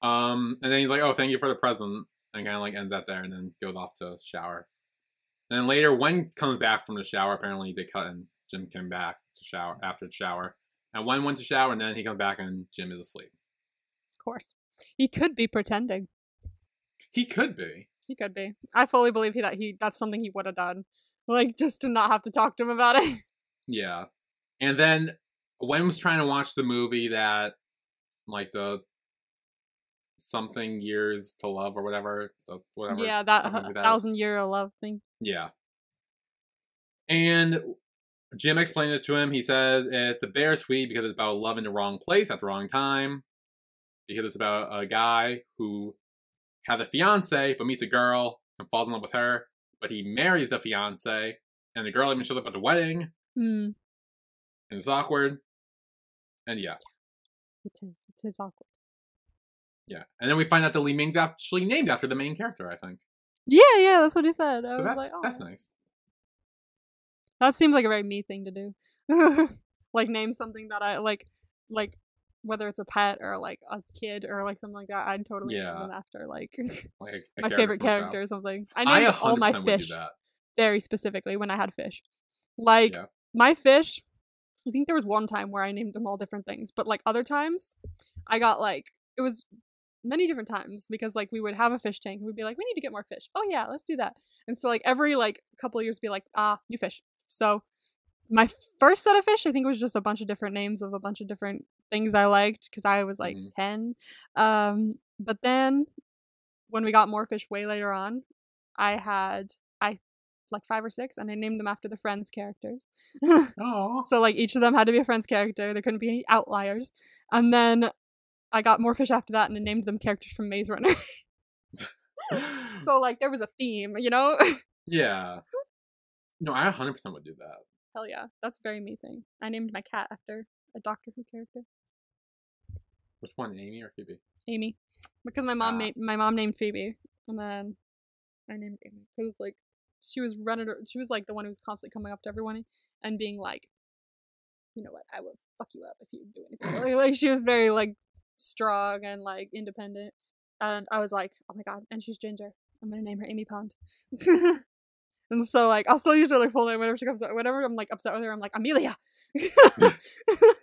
And then he's like, oh, thank you for the present. And kind of like ends that there and then goes off to shower. And then later, Wen comes back from the shower. Apparently they cut and Jim came back to shower after the shower. And Wen went to shower and then he comes back and Jim is asleep. Of course. He could be pretending. He could be. He could be. I fully believe that's something he would have done. Like, just to not have to talk to him about it. Yeah. And then Wen was trying to watch the movie that, like, the... something years to love or whatever. Yeah, that like 1,000 Year Love thing. Yeah. And Jim explained it to him. He says it's a bittersweet because it's about love in the wrong place at the wrong time. Because it's about a guy who has a fiance but meets a girl and falls in love with her, but he marries the fiance and the girl even shows up at the wedding. Mm. And it's awkward. And yeah. It is awkward. Yeah, and then we find out that Li Ming's actually named after the main character, I think. Yeah, that's what he said. That's nice. That seems like a very me thing to do. Like, name something that I, like whether it's a pet or, like, a kid or, like, something like that, I'd totally name them after, like my favorite character or something. I named all my fish very specifically when I had fish. Like, my fish, I think there was one time where I named them all different things, but, like, other times, I got, like, it was... many different times because like we would have a fish tank and we'd be like, we need to get more fish. Oh yeah, let's do that. And so like every like couple of years be like, new fish. So my first set of fish, I think, was just a bunch of different names of a bunch of different things I liked because I was like 10. But then when we got more fish way later on, I had like 5 or 6 and I named them after the Friends characters. Oh. So like each of them had to be a Friends character. There couldn't be any outliers. And then I got more fish after that and I named them characters from Maze Runner. So, like, there was a theme, you know? Yeah. No, I 100% would do that. Hell yeah. That's a very me thing. I named my cat after a Doctor Who character. Which one, Amy or Phoebe? Amy. Because my mom named Phoebe. And then I named Amy. Because, like, she was, like, the one who was constantly coming up to everyone and being like, you know what, I will fuck you up if you do anything. Like, she was very, like, strong and like independent, and I was like, oh my god, and she's ginger, I'm gonna name her Amy Pond. And so like I'll still use her like full name whenever she comes up, whenever I'm like upset with her, I'm like Amelia. It's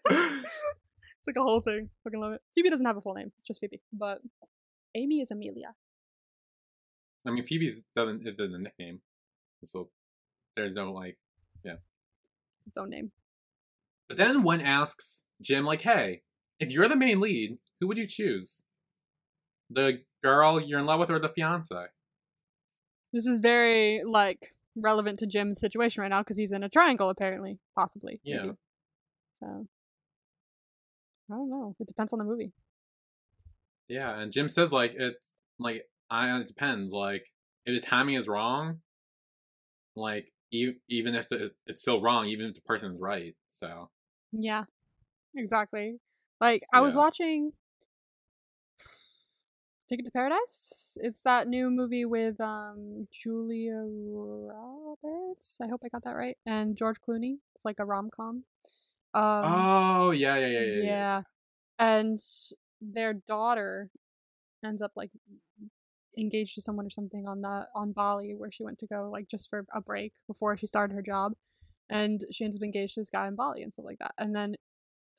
like a whole thing. Fucking love it. Phoebe doesn't have a full name, it's just Phoebe, but Amy is Amelia. I mean, Phoebe's doesn't a nickname, so there's no like, yeah, its own name. But then one asks Jim, like, hey, if you're the main lead, who would you choose? The girl you're in love with or the fiance? This is very, like, relevant to Jim's situation right now because he's in a triangle, apparently. Possibly. Yeah. Maybe. So, I don't know. It depends on the movie. Yeah, and Jim says, like, it's, like, it depends. Like, if the timing is wrong, like, even if it's still wrong, even if the person's right, so. Yeah, exactly. Like, I was watching Ticket to Paradise. It's that new movie with Julia Roberts. I hope I got that right. And George Clooney. It's like a rom-com. Yeah. And their daughter ends up, like, engaged to someone or something on Bali, where she went to go, like, just for a break before she started her job. And she ends up engaged to this guy in Bali and stuff like that. And then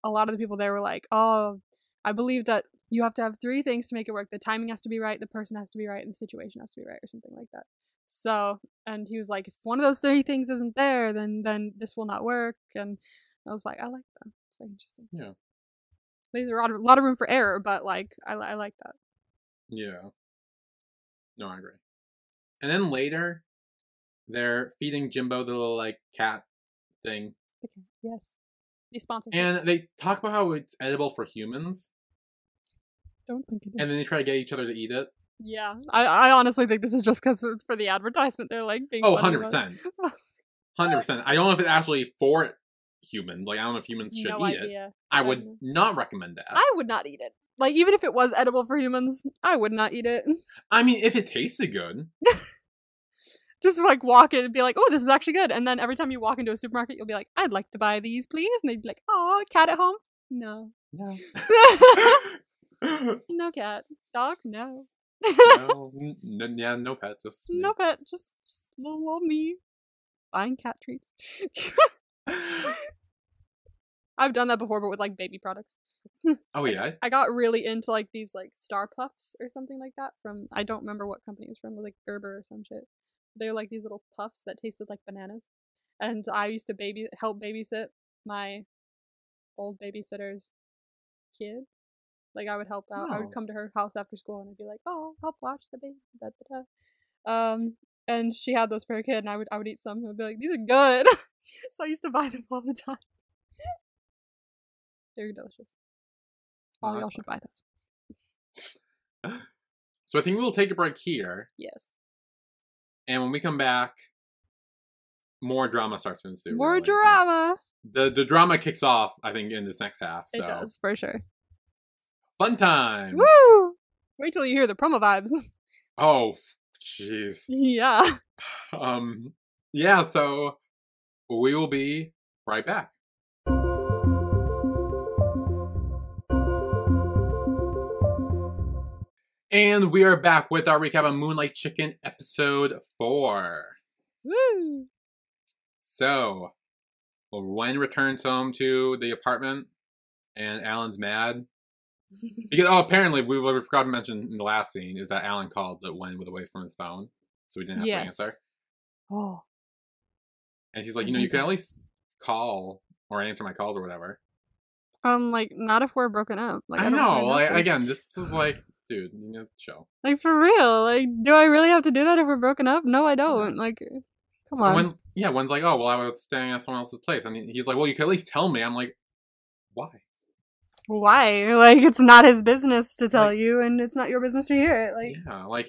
a lot of the people there were like, oh, I believe that you have to have three things to make it work. The timing has to be right, the person has to be right, and the situation has to be right, or something like that. So, and he was like, if one of those three things isn't there, then this will not work. And I was like, I like that. It's very interesting. Yeah. There's a lot of room for error, but, like, I like that. Yeah. No, I agree. And then later, they're feeding Jimbo the little, like, cat thing. Okay. Yes. And they talk about how it's edible for humans. Don't think it is. And then they try to get each other to eat it. Yeah. I honestly think this is just because it's for the advertisement. They're like being 100%. 100%. I don't know if it's actually for humans. Like, I don't know if humans should eat it. I would not recommend that. I would not eat it. Like, even if it was edible for humans, I would not eat it. I mean, if it tasted good. Just, like, walk in and be like, oh, this is actually good. And then every time you walk into a supermarket, you'll be like, I'd like to buy these, please. And they'd be like, oh, cat at home? No. No cat. Dog? No. No pet. Just me. No pet. Just little old me. Buying cat treats. I've done that before, but with, like, baby products. Oh, yeah? I got really into, like, these, like, Star Puffs or something like that from, I don't remember what company it was from, like, Gerber or some shit. They're like these little puffs that tasted like bananas. And I used to help babysit my old babysitter's kid. Like, I would help out. Oh. I would come to her house after school and I'd be like, oh, help watch the baby. Da, da, da. And she had those for her kid, and I would eat some. I'd be like, these are good. So I used to buy them all the time. They're delicious. All y'all should buy those. So I think we'll take a break here. Yes. And when we come back, more drama starts to ensue. More drama! The drama kicks off, I think, in this next half. So. It does, for sure. Fun time! Woo! Wait till you hear the promo vibes. Oh, jeez. Yeah. Yeah, so we will be right back. And we are back with our recap of Moonlight Chicken episode 4. Woo! So, Wen returns home to the apartment, and Alan's mad. Because, apparently, what we forgot to mention in the last scene is that Alan called that Wen was away from his phone, so we didn't have to answer. Oh. And he's like, you can at least call or answer my calls or whatever. Like, not if we're broken up. Like, I know. Like, again, this is like... Dude, chill. Like, for real. Like, do I really have to do that if we're broken up? No, I don't. Like, come on. Wen's like, oh, well, I was staying at someone else's place. I mean, he's like, well, you could at least tell me. I'm like, why? Why? Like, it's not his business to tell you, and it's not your business to hear it. Like, yeah, like,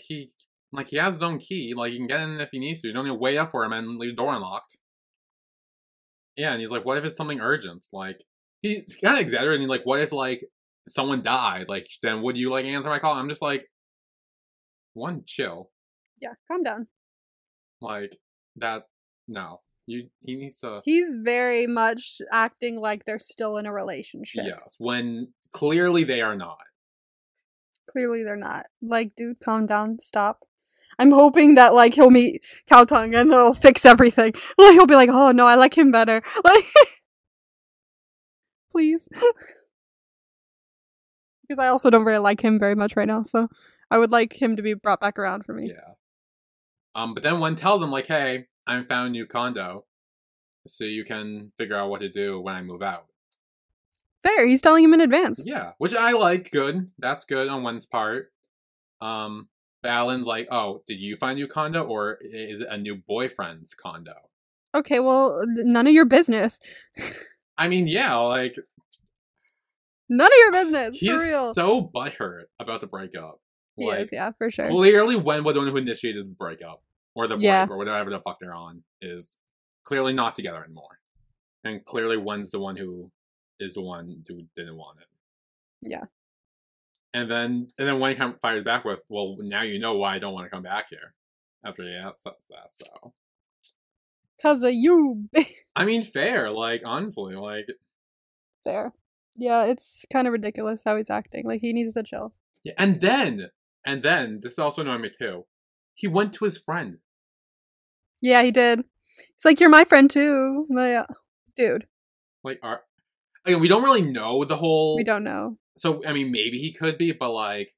he has his own key. Like, he can get in if he needs to. You don't need to wait up for him and leave the door unlocked. Yeah, and he's like, what if it's something urgent? Like, he's kind of exaggerating. Like, what if, like, someone died, like, then would you, like, answer my call? I'm just like, one, chill. Yeah, calm down. Like, that, no. He needs to... He's very much acting like they're still in a relationship. Yes, when clearly they are not. Clearly they're not. Like, dude, calm down, stop. I'm hoping that, like, he'll meet Cao Tung and they'll fix everything. Like, he'll be like, oh, no, I like him better. Like, please. Because I also don't really like him very much right now, so I would like him to be brought back around for me. Yeah. But then Wen tells him, like, hey, I found a new condo, so you can figure out what to do when I move out. Fair. He's telling him in advance. Yeah, which I like. Good. That's good on one's part. Alan's like, oh, did you find new condo or is it a new boyfriend's condo? Okay, well, none of your business. I mean, yeah, like... none of your business, for real. He's so butthurt about the breakup. Like, he is, yeah, for sure. Clearly, Wen was the one who initiated the breakup. Or the break, or whatever the fuck they're on, is clearly not together anymore. And clearly Wen's the one who is the one who didn't want it. Yeah. And then Wen kind of fires back with, well, now you know why I don't want to come back here. After that, so... 'cause of you. I mean, fair. Like, honestly, like... fair. Yeah, it's kind of ridiculous how he's acting. Like, he needs to chill. Yeah, and then, this is also annoying me too, he went to his friend. Yeah, he did. He's like, you're my friend too. Like, dude. Like, again, we don't really know the whole... we don't know. So, I mean, maybe he could be, but like...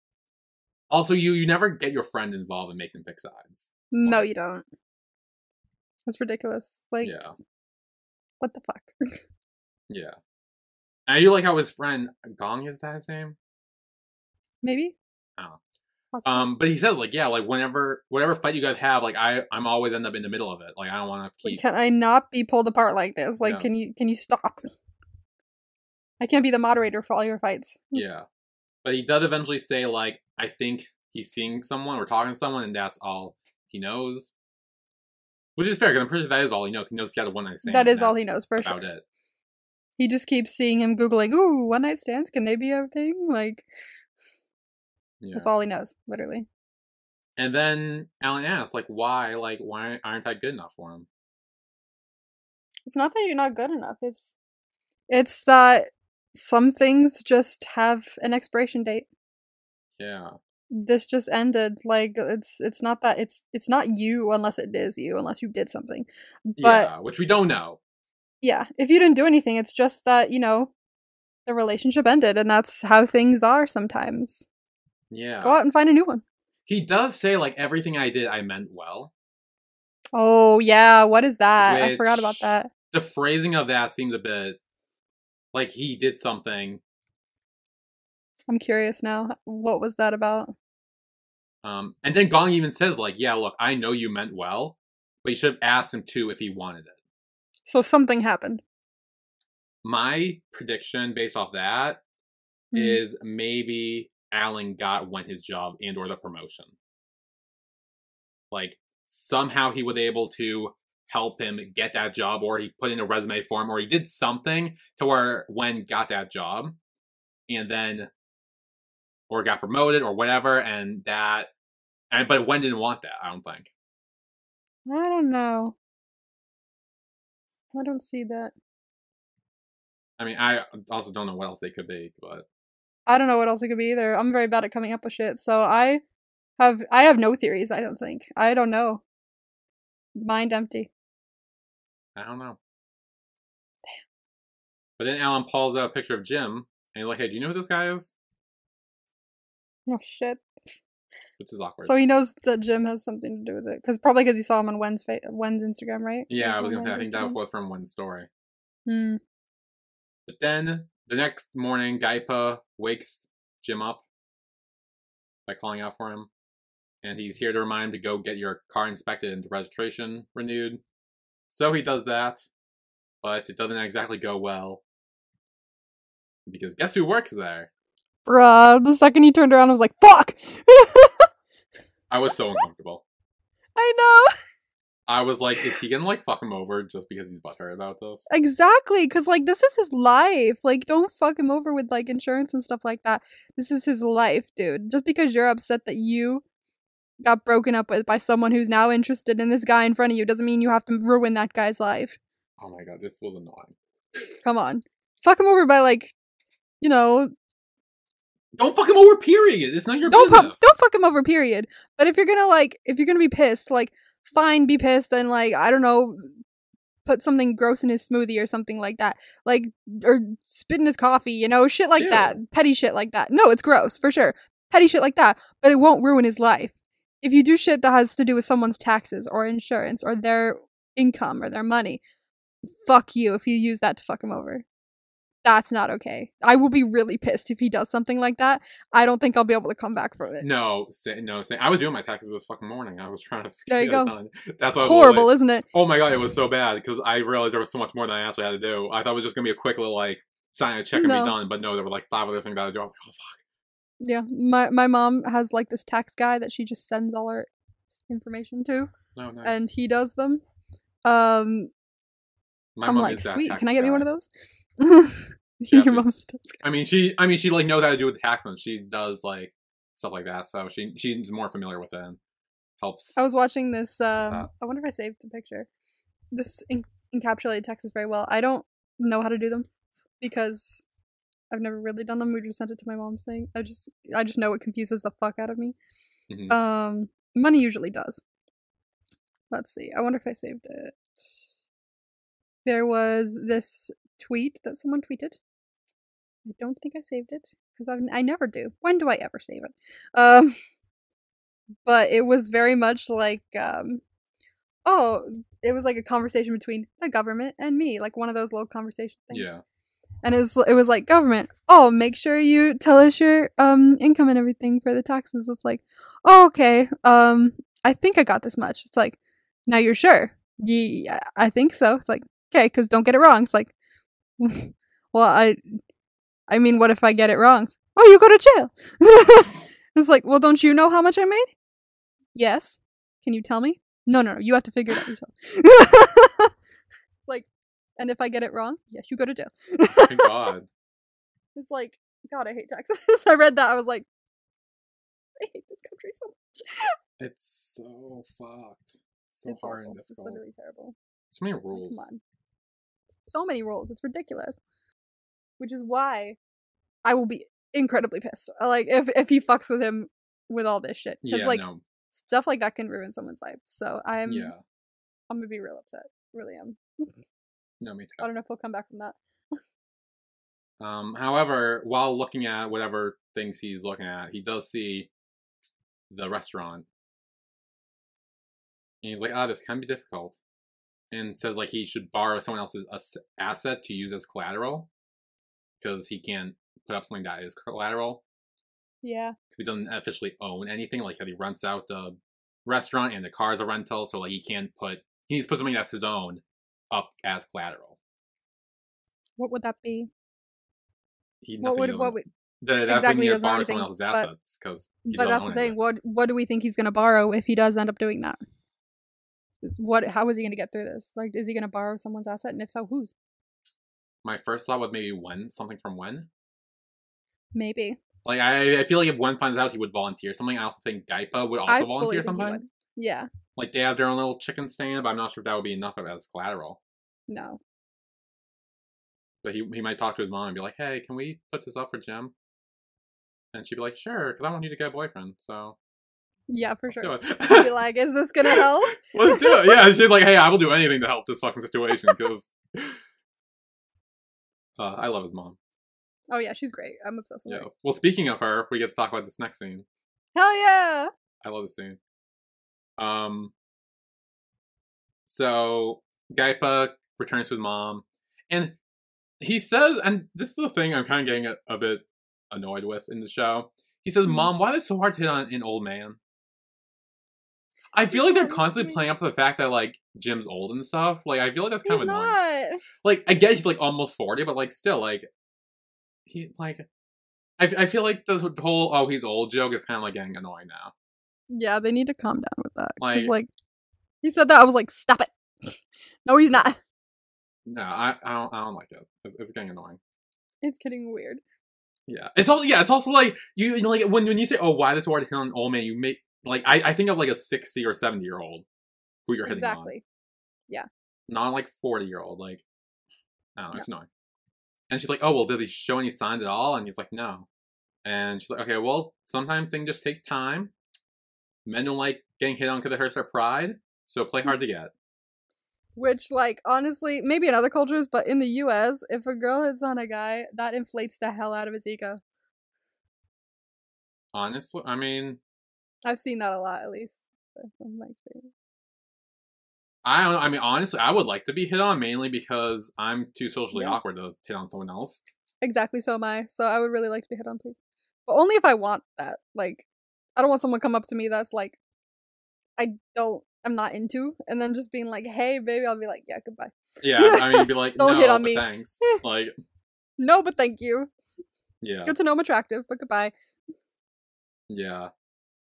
also, you never get your friend involved and make them pick sides. No, like, you don't. That's ridiculous. Like, yeah. What the fuck? Yeah. And I do like how his friend Gong, is that his name? Maybe. Oh. Possibly. But he says, like, yeah, like whatever fight you guys have, like I'm always end up in the middle of it. Like I don't wanna keep... like, can I not be pulled apart like this? Like, yes. Can you stop? I can't be the moderator for all your fights. Yeah. But he does eventually say, like, I think he's seeing someone or talking to someone and that's all he knows. Which is fair, because I'm pretty sure that is all he knows. He knows he had a one-night stand. That is all he knows, for sure. About it. He just keeps seeing him Googling, ooh, one-night stands, can they be everything? Like, yeah. That's all he knows, literally. And then Alan asks, like, why aren't I good enough for him? It's not that you're not good enough. It's that some things just have an expiration date. Yeah. This just ended. Like, it's not that it's not you unless it is you, unless you did something. But yeah, which we don't know. Yeah, if you didn't do anything, it's just that, you know, the relationship ended, and that's how things are sometimes. Yeah, go out and find a new one. He does say, like, everything I did, I meant well. Oh yeah, what is that? I forgot about that. The phrasing of that seems a bit like he did something. I'm curious now. What was that about? And then Gong even says, like, yeah, look, I know you meant well, but you should have asked him, too, if he wanted it. So something happened. My prediction based off that is maybe Alan got went his job and or the promotion. Like, somehow he was able to help him get that job, or he put in a resume for him, or he did something to where Wen got that job. And then... or got promoted, or whatever, but Wen didn't want that, I don't think. I don't know. I don't see that. I mean, I also don't know what else it could be, but... I don't know what else it could be either. I'm very bad at coming up with shit, so I have no theories, I don't think. I don't know. Mind empty. I don't know. Damn. But then Alan pulls out a picture of Jim, and he's like, hey, do you know who this guy is? Oh, shit. Which is awkward. So he knows that Jim has something to do with it. Probably because he saw him on Wen's Instagram, right? Yeah, I was going to say, I think that was from Wen's story. Hmm. But then, the next morning, Gaipa wakes Jim up by calling out for him. And he's here to remind him to go get your car inspected and the registration renewed. So he does that. But it doesn't exactly go well. Because guess who works there? Bruh, the second he turned around, I was like, fuck! I was so uncomfortable. I know! I was like, is he gonna, like, fuck him over just because he's butthurt about this? Exactly, because, like, this is his life. Like, don't fuck him over with, like, insurance and stuff like that. This is his life, dude. Just because you're upset that you got broken up with by someone who's now interested in this guy in front of you doesn't mean you have to ruin that guy's life. Oh my god, this was annoying. Come on. Fuck him over by, like, you know... don't fuck him over, period. It's not your business. Don't fuck him over, period. But if you're gonna, like, be pissed, like, fine, be pissed and, like, I don't know, put something gross in his smoothie or something like that. Like, or spit in his coffee, you know, shit like that. Petty shit like that. No, it's gross, for sure. Petty shit like that. But it won't ruin his life. If you do shit that has to do with someone's taxes or insurance or their income or their money, fuck you if you use that to fuck him over. That's not okay. I will be really pissed if he does something like that. I don't think I'll be able to come back from it. No. I was doing my taxes this fucking morning. I was trying to figure it out. That's why horrible, isn't it? Oh my god, it was so bad because I realized there was so much more than I actually had to do. I thought it was just gonna be a quick little sign a check and be done, but no, there were 5 other things that I had to do. I was like, oh fuck. Yeah, my mom has this tax guy that she just sends all her information to, and he does them. I'm like, sweet, can I get me one of those? Your mom's a tax guy. I mean, she knows how to do with taxes. She does stuff like that, so she's more familiar with it and helps. I was watching this. I wonder if I saved the picture. This encapsulated taxes very well. I don't know how to do them because I've never really done them. We just sent it to my mom's thing. I just know it confuses the fuck out of me. Mm-hmm. Money usually does. Let's see. I wonder if I saved it. There was this tweet that someone tweeted. I don't think I saved it because I never do. When do I ever save it? But it was very much it was a conversation between the government and me, one of those little conversation things. Yeah. And it was government. Oh, make sure you tell us your income and everything for the taxes. It's oh, okay. I think I got this much. It's now you're sure? Yeah, I think so. It's okay, because don't get it wrong. It's well, I mean, what if I get it wrong? It's, oh, you go to jail. It's well, don't you know how much I made? Yes. Can you tell me? No. You have to figure it out yourself. And if I get it wrong, yes, you go to jail. Oh my god. It's God, I hate taxes. I read that. I was I hate this country so much. It's so fucked. So it's hard and difficult. It's literally terrible. So many rules. Come on. So many rules. It's ridiculous. Which is why I will be incredibly pissed. If he fucks with him with all this shit. Because stuff like that can ruin someone's life. So I'm gonna be real upset. Really am. No, me too. I don't know if we'll come back from that. However, while looking at whatever things he's looking at, he does see the restaurant. And he's this can be difficult. And says, he should borrow someone else's asset to use as collateral. Because he can't put up something that is collateral. Yeah. Because he doesn't officially own anything. He rents out the restaurant and the car is a rental. So, he needs to put something that's his own up as collateral. What would that be? Exactly, doesn't borrow someone else's assets but that's the thing. Anything. What do we think he's going to borrow if he does end up doing that? How is he going to get through this? Is he going to borrow someone's asset, and if so, whose? My first thought was maybe Wen, something from Wen. Maybe. I feel if Wen finds out, he would volunteer something. I also think Daipa would also volunteer something. Yeah. They have their own little chicken stand, but I'm not sure if that would be enough of it as collateral. No. But he might talk to his mom and be like, hey, can we put this up for Jim? And she'd be like, sure, because I want you to get a boyfriend, so. Yeah, for sure. She'd be like, is this going to help? Let's do it. Yeah, she's like, hey, I will do anything to help this fucking situation, because I love his mom. Oh, yeah, she's great. I'm obsessed with her. Well, speaking of her, we get to talk about this next scene. Hell yeah! I love this scene. So Gaipa returns to his mom, and he says, and this is the thing I'm kind of getting a bit annoyed with in the show. He says, Mom, why is it so hard to hit on an old man? I feel they're constantly playing up to the fact that Jim's old and stuff. I feel that's kind of annoying. Not. I guess he's almost 40, but still he I feel the whole "oh, he's old" joke is kind of getting annoying now. Yeah, they need to calm down with that. Because, he said that, I was like, stop it. No, he's not. No, I don't like it. It's getting annoying. It's getting weird. Yeah. It's also you when you say, oh, why this hard to hit on an old man, you make I think of a 60 or 70-year-old who you're hitting on. Exactly. Yeah. Not 40-year-old, I don't know, it's annoying. And she's like, oh, well, did he show any signs at all? And he's like, no. And she's like, okay, well, sometimes things just take time. Men don't like getting hit on because it hurts their pride, so play hard to get. Which, honestly, maybe in other cultures, but in the U.S., if a girl hits on a guy, that inflates the hell out of his ego. Honestly, I mean, I've seen that a lot, at least from my experience. I don't know. I mean, honestly, I would like to be hit on mainly because I'm too socially awkward to hit on someone else. Exactly, so am I. So I would really like to be hit on, please. But only if I want that. Like, I don't want someone to come up to me that's like, I'm not into, and then just being like, hey, baby, I'll be like, yeah, goodbye. Yeah, I mean, you'd be like, don't hit on me. Thanks. Like, no, but thank you. Yeah. Good to know I'm attractive, but goodbye. Yeah.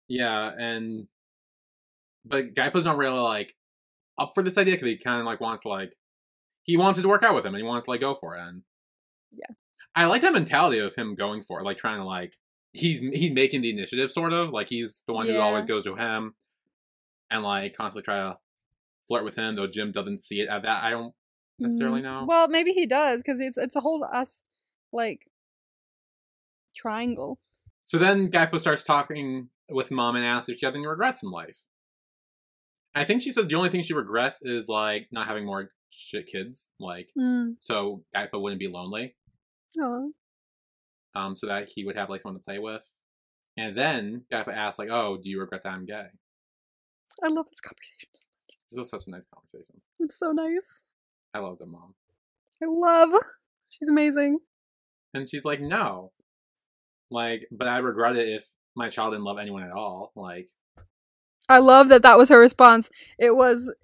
Yeah, and... But Gaipo's not really, like, up for this idea, because he kind of, like, wants to, like... He wants it to work out with him, and he wants to, like, go for it, and... Yeah. I like that mentality of him going for it, like, trying to, like... He's making the initiative, sort of. Like, he's the one who always goes to him, and, like, constantly try to flirt with him, though Jim doesn't see it at that. I don't necessarily know. Well, maybe he does, because it's a whole us, like... triangle. So then Gaipo starts talking with Mom and asks if she has any regrets in life. I think she said the only thing she regrets is, like, not having more shit kids, like, so Gaipo wouldn't be lonely. Oh. So that he would have, like, someone to play with. And then Gaipo asks, like, oh, do you regret that I'm gay? I love this conversation so much. This was such a nice conversation. It's so nice. I love the mom. She's amazing. And she's like, no. Like, but I regret it if my child didn't love anyone at all. Like, I love that that was her response. It was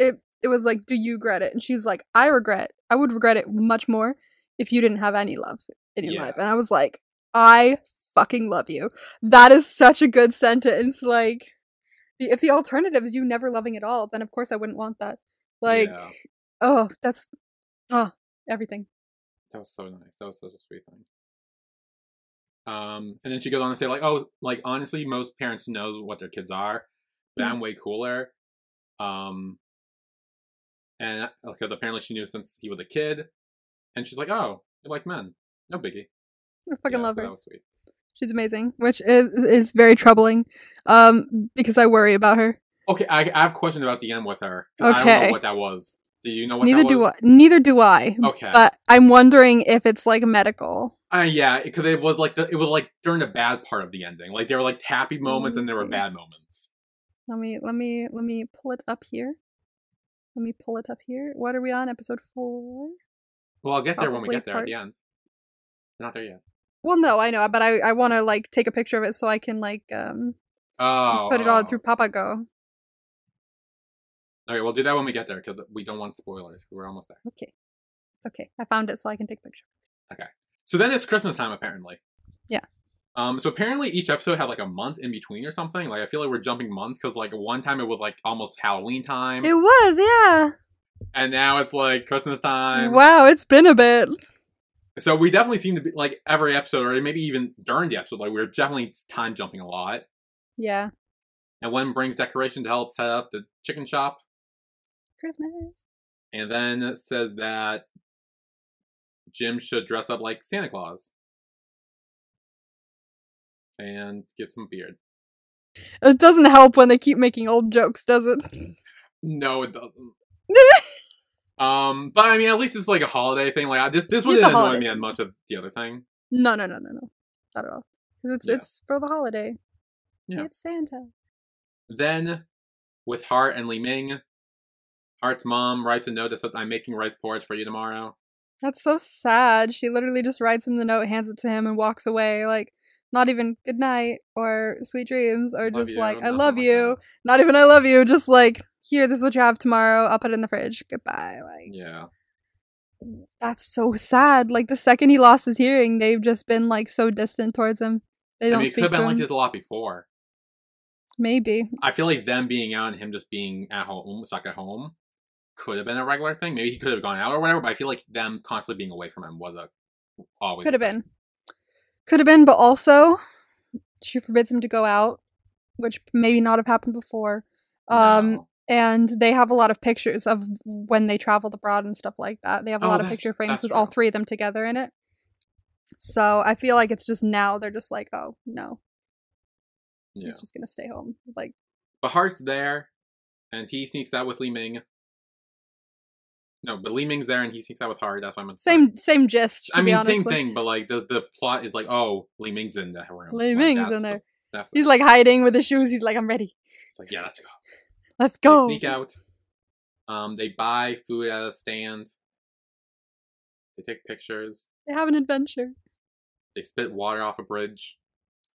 like, do you regret it? And she was like, I would regret it much more if you didn't have any love in your life. And I was like, I fucking love you. That is such a good sentence. Like, if the alternative is you never loving at all, then of course I wouldn't want that. Like, everything. That was so nice. That was such a sweet thing. And then she goes on to say, like, oh, like, honestly, most parents know what their kids are, but I'm way cooler. And because apparently she knew since he was a kid. And she's like, oh, you like men. No biggie. I fucking love her. That was sweet. She's amazing, which is very troubling, because I worry about her. Okay, I have questions about the end with her. Okay. I don't know what that was. Do you know what that was? Neither do I. Okay. But I'm wondering if it's, like, medical. Yeah, because it was like during the bad part of the ending. Like, there were, like, happy moments and there were bad moments. Let me pull it up here. What are we on? Episode 4? Well, I'll get there when we get there at the end. We're not there yet. Well, no, I know, but I want to, like, take a picture of it so I can, like, put it all through Papago. Okay, we'll do that when we get there, because we don't want spoilers. We're almost there. Okay. I found it, so I can take a picture. Okay. So then it's Christmas time, apparently. Yeah. So apparently each episode had, like, a month in between or something. Like, I feel like we're jumping months, because, like, one time it was, like, almost Halloween time. It was, yeah. And now it's, like, Christmas time. Wow, it's been a bit. So we definitely seem to be, like, every episode, or maybe even during the episode, like, we're definitely time jumping a lot. Yeah. And one brings decoration to help set up the chicken shop. Christmas. And then it says that Jim should dress up like Santa Claus and give some beard. It doesn't help when they keep making old jokes, does it? No, it doesn't. But I mean, at least it's like a holiday thing. Like this one didn't annoy me as much as the other thing. No, not at all. It's for the holiday. Yeah. It's Santa. Then, with Hart and Li Ming, Hart's mom writes a note that says, "I'm making rice porridge for you tomorrow." That's so sad. She literally just writes him the note, hands it to him, and walks away. Like, not even good night or sweet dreams, or just like, I love you. Not even I love you. Just like, here, this is what you have tomorrow. I'll put it in the fridge. Goodbye. Like, yeah. That's so sad. Like, the second he lost his hearing, they've just been, like, so distant towards him. They don't speak to him. It could have been like this a lot before. Maybe. I feel like them being out and him just being at home, stuck at home, could have been a regular thing. Maybe he could have gone out or whatever, but I feel like them constantly being away from him was always. Could have been. Could have been, but also she forbids him to go out, which maybe not have happened before. No. And they have a lot of pictures of when they traveled abroad and stuff like that. They have a lot of picture frames with all three of them together in it. So I feel like it's just now they're just like, oh, no. Yeah. He's just gonna stay home. Like, but Hart's there, and he sneaks out with Li Ming. No, but Li Ming's there, and he sneaks out with Hart. That's why I'm same gist. I mean, same thing, but like the plot is like, oh, Li Ming's in the room. Li Ming's in there. He's like hiding with his shoes. He's like, I'm ready. It's like, yeah, let's go. Let's go. They sneak out. They buy food at a stand. They take pictures. They have an adventure. They spit water off a bridge.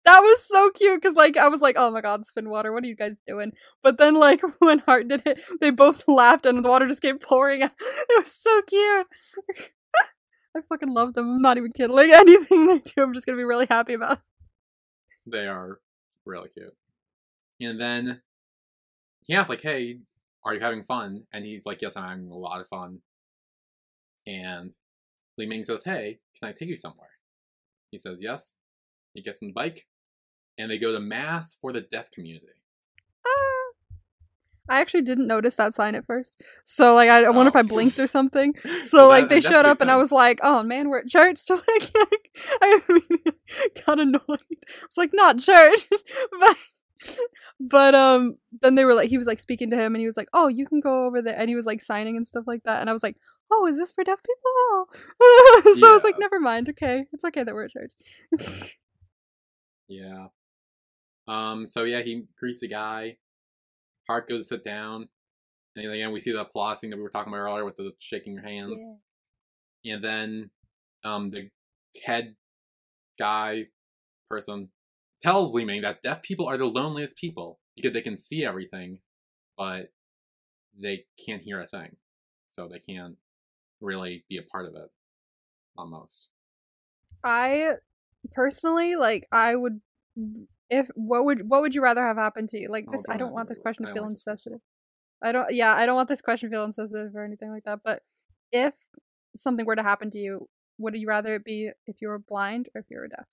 That was so cute, because, like, I was like, oh my god, spin water, what are you guys doing? But then, like, when Hart did it, they both laughed and the water just came pouring out. It was so cute. I fucking love them. I'm not even kidding. Like, anything they do, I'm just gonna be really happy about. They are really cute. And then, yeah, like, hey, are you having fun? And he's like, yes, I'm having a lot of fun. And Li Ming says, hey, can I take you somewhere? He says, yes. He gets on the bike, and they go to mass for the deaf community. I actually didn't notice that sign at first. So, like, I wonder if I blinked or something. So, well, like, they showed up, and I was like, oh, man, we're at church. Like, I mean, got annoyed. It's like, not church. But then they were like, he was, like, speaking to him, and he was like, oh, you can go over there. And he was, like, signing and stuff like that. And I was like, oh, is this for deaf people? So yeah. I was like, never mind. Okay. It's okay that we're at church. Yeah. So yeah, he greets the guy. Hart goes to sit down. And again, we see the applause thing that we were talking about earlier with the shaking your hands. Yeah. And then the head guy person tells Li Ming that deaf people are the loneliest people because they can see everything, but they can't hear a thing. So they can't really be a part of it, almost. I... personally, like, I would, if what would you rather have happen to you? Like this, I don't want this question to feel insensitive. I don't want this question to feel insensitive or anything like that. But if something were to happen to you, would you rather it be if you were blind or if you were deaf?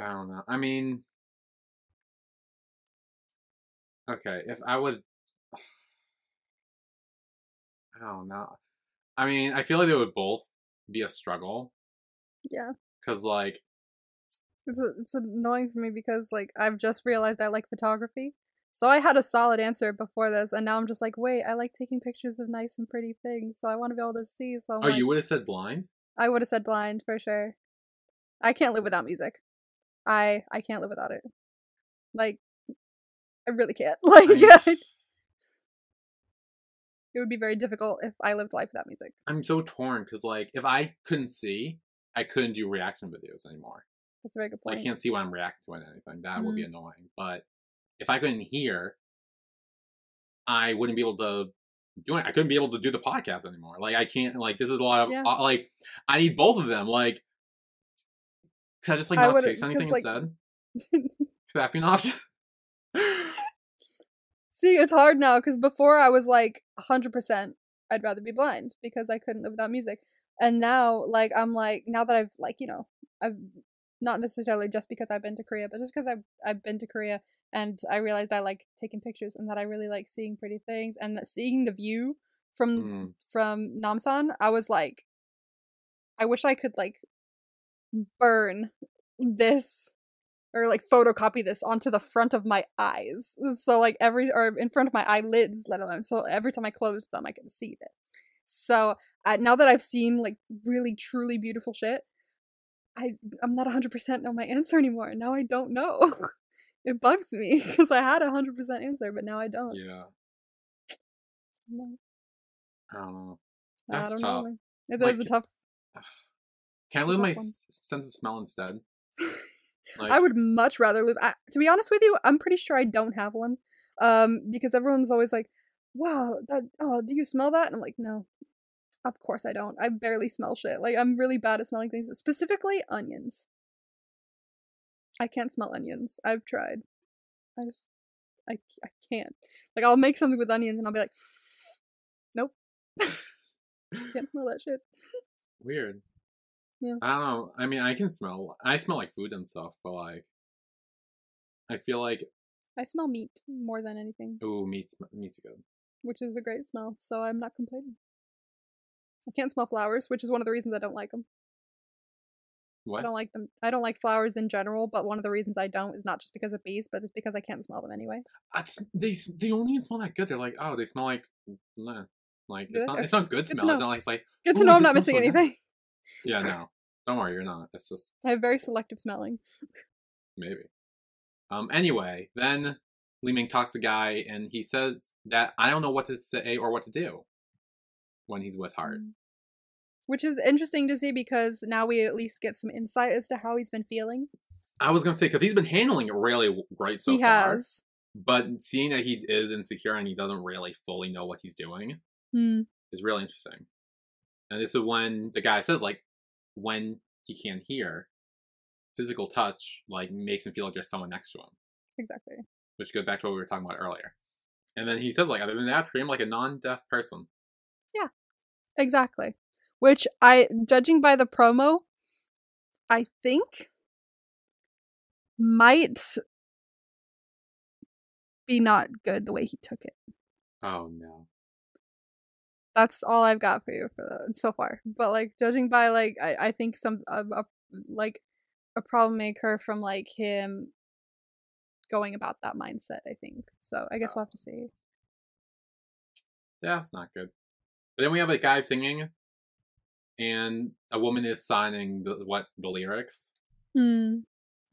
I don't know. I mean, okay, if I would, I don't know. I mean, I feel like they would both be a struggle. Yeah. Because, like... It's annoying for me because, like, I've just realized I like photography. So I had a solid answer before this, and now I'm just like, wait, I like taking pictures of nice and pretty things, so I want to be able to see, so I'm you would have said blind? I would have said blind, for sure. I can't live without music. I can't live without it. Like, I really can't. Like, it would be very difficult if I lived life without music. I'm so torn, because, like, if I couldn't see... I couldn't do reaction videos anymore. That's a very good point. I can't see when I'm reacting to anything. That would be annoying. But if I couldn't hear, I wouldn't be able to do it. I couldn't be able to do the podcast anymore. Like, I can't, like, this is a lot of, like, I need both of them. Like, could I just, like, not taste anything instead? Could that be an option? See, it's hard now, because before I was like, 100%, I'd rather be blind, because I couldn't live without music. And now, like, I'm like, now that I've, like, you know, I've not necessarily just because I've been to Korea, but just because I've been to Korea and I realized I like taking pictures and that I really like seeing pretty things and that seeing the view from Namsan, I was like, I wish I could, like, burn this or, like, photocopy this onto the front of my eyes. So, like, in front of my eyelids, let alone. So every time I close them, I can see this. So now that I've seen, like, really truly beautiful shit, I'm not 100% on my answer anymore. Now I don't know. It bugs me because I had 100% answer, but now I don't. Yeah. I don't know. That's tough. It is a tough. Can I lose my sense of smell instead? Like, I would much rather lose. To be honest with you, I'm pretty sure I don't have one. Because everyone's always like, wow, do you smell that? And I'm like, no, of course I don't. I barely smell shit. Like, I'm really bad at smelling things, specifically onions. I can't smell onions. I've tried. I can't. Like, I'll make something with onions and I'll be like, nope. Can't smell that shit. Weird. Yeah. I don't know. I mean, I smell like food and stuff, but, like, I feel like I smell meat more than anything. Ooh, meat's good. Which is a great smell, so I'm not complaining. I can't smell flowers, which is one of the reasons I don't like them. What? I don't like them. I don't like flowers in general, but one of the reasons I don't is not just because of bees, but it's because I can't smell them anyway. They don't even smell that good. They're like, oh, they smell like, nah. Like, it's not good smell. It's not like, it's like, good to know I'm not missing anything. Nice. Yeah, no. Don't worry, you're not. It's just. I have very selective smelling. Maybe. Anyway, then Li Ming talks to the guy, and he says that I don't know what to say or what to do when he's with Hart. Which is interesting to see because now we at least get some insight as to how he's been feeling. I was going to say, because he's been handling it really right so far. He has. But seeing that he is insecure and he doesn't really fully know what he's doing is really interesting. And this is when the guy says, like, when he can't hear, physical touch, like, makes him feel like there's someone next to him. Exactly. Which goes back to what we were talking about earlier. And then he says, like, other than that, treat him like a non-deaf person. Yeah, exactly. Which I, judging by the promo, I think might be not good the way he took it. Oh, no. That's all I've got for you for the, so far. But, like, judging by, like, I think some, like, a problem may occur from, like, him going about that mindset, I think. So I guess we'll have to see. Yeah, it's not good. But then we have a guy singing. And a woman is signing the lyrics.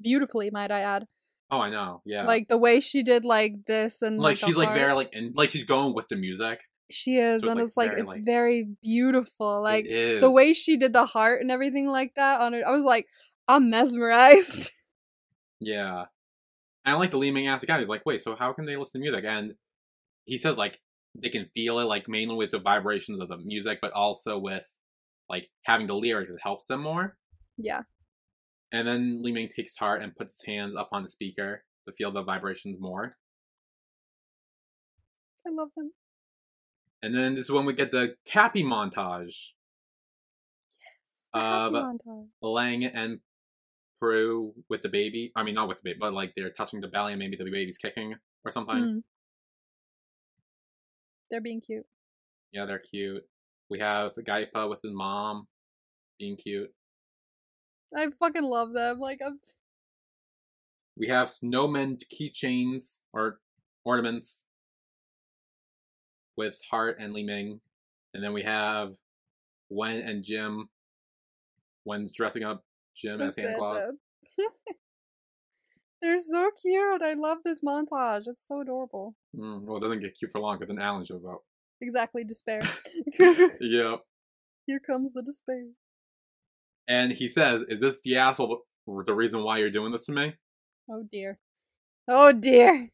Beautifully, might I add. Oh, I know. Yeah. Like the way she did like this and like she's like very like and like she's going with the music. She is, so and it's like it's very beautiful. Like it is. The way she did the heart and everything like that on it. I was like, I'm mesmerized. Yeah. And I like the leaning ass guy. He's like, wait, so how can they listen to music? And he says like they can feel it like mainly with the vibrations of the music, but also with like, having the lyrics, it helps them more. Yeah. And then Li Ming takes heart and puts his hands up on the speaker to feel the vibrations more. I love them. And then this is when we get the happy montage. Yes. Of montage. Lang and Peru with the baby. I mean, not with the baby, but like they're touching the belly and maybe the baby's kicking or something. They're being cute. Yeah, they're cute. We have Gaipa with his mom being cute. I fucking love them. Like I'm. We have snowmen keychains or ornaments with Heart and Li Ming, and then we have Wen and Jim. Wen's dressing up Jim as Santa Claus. They're so cute. I love this montage. It's so adorable. Well, it doesn't get cute for long because then Alan shows up. Exactly, despair. Yep. Here comes the despair. And he says, is this the asshole the reason why you're doing this to me? Oh dear. Oh dear.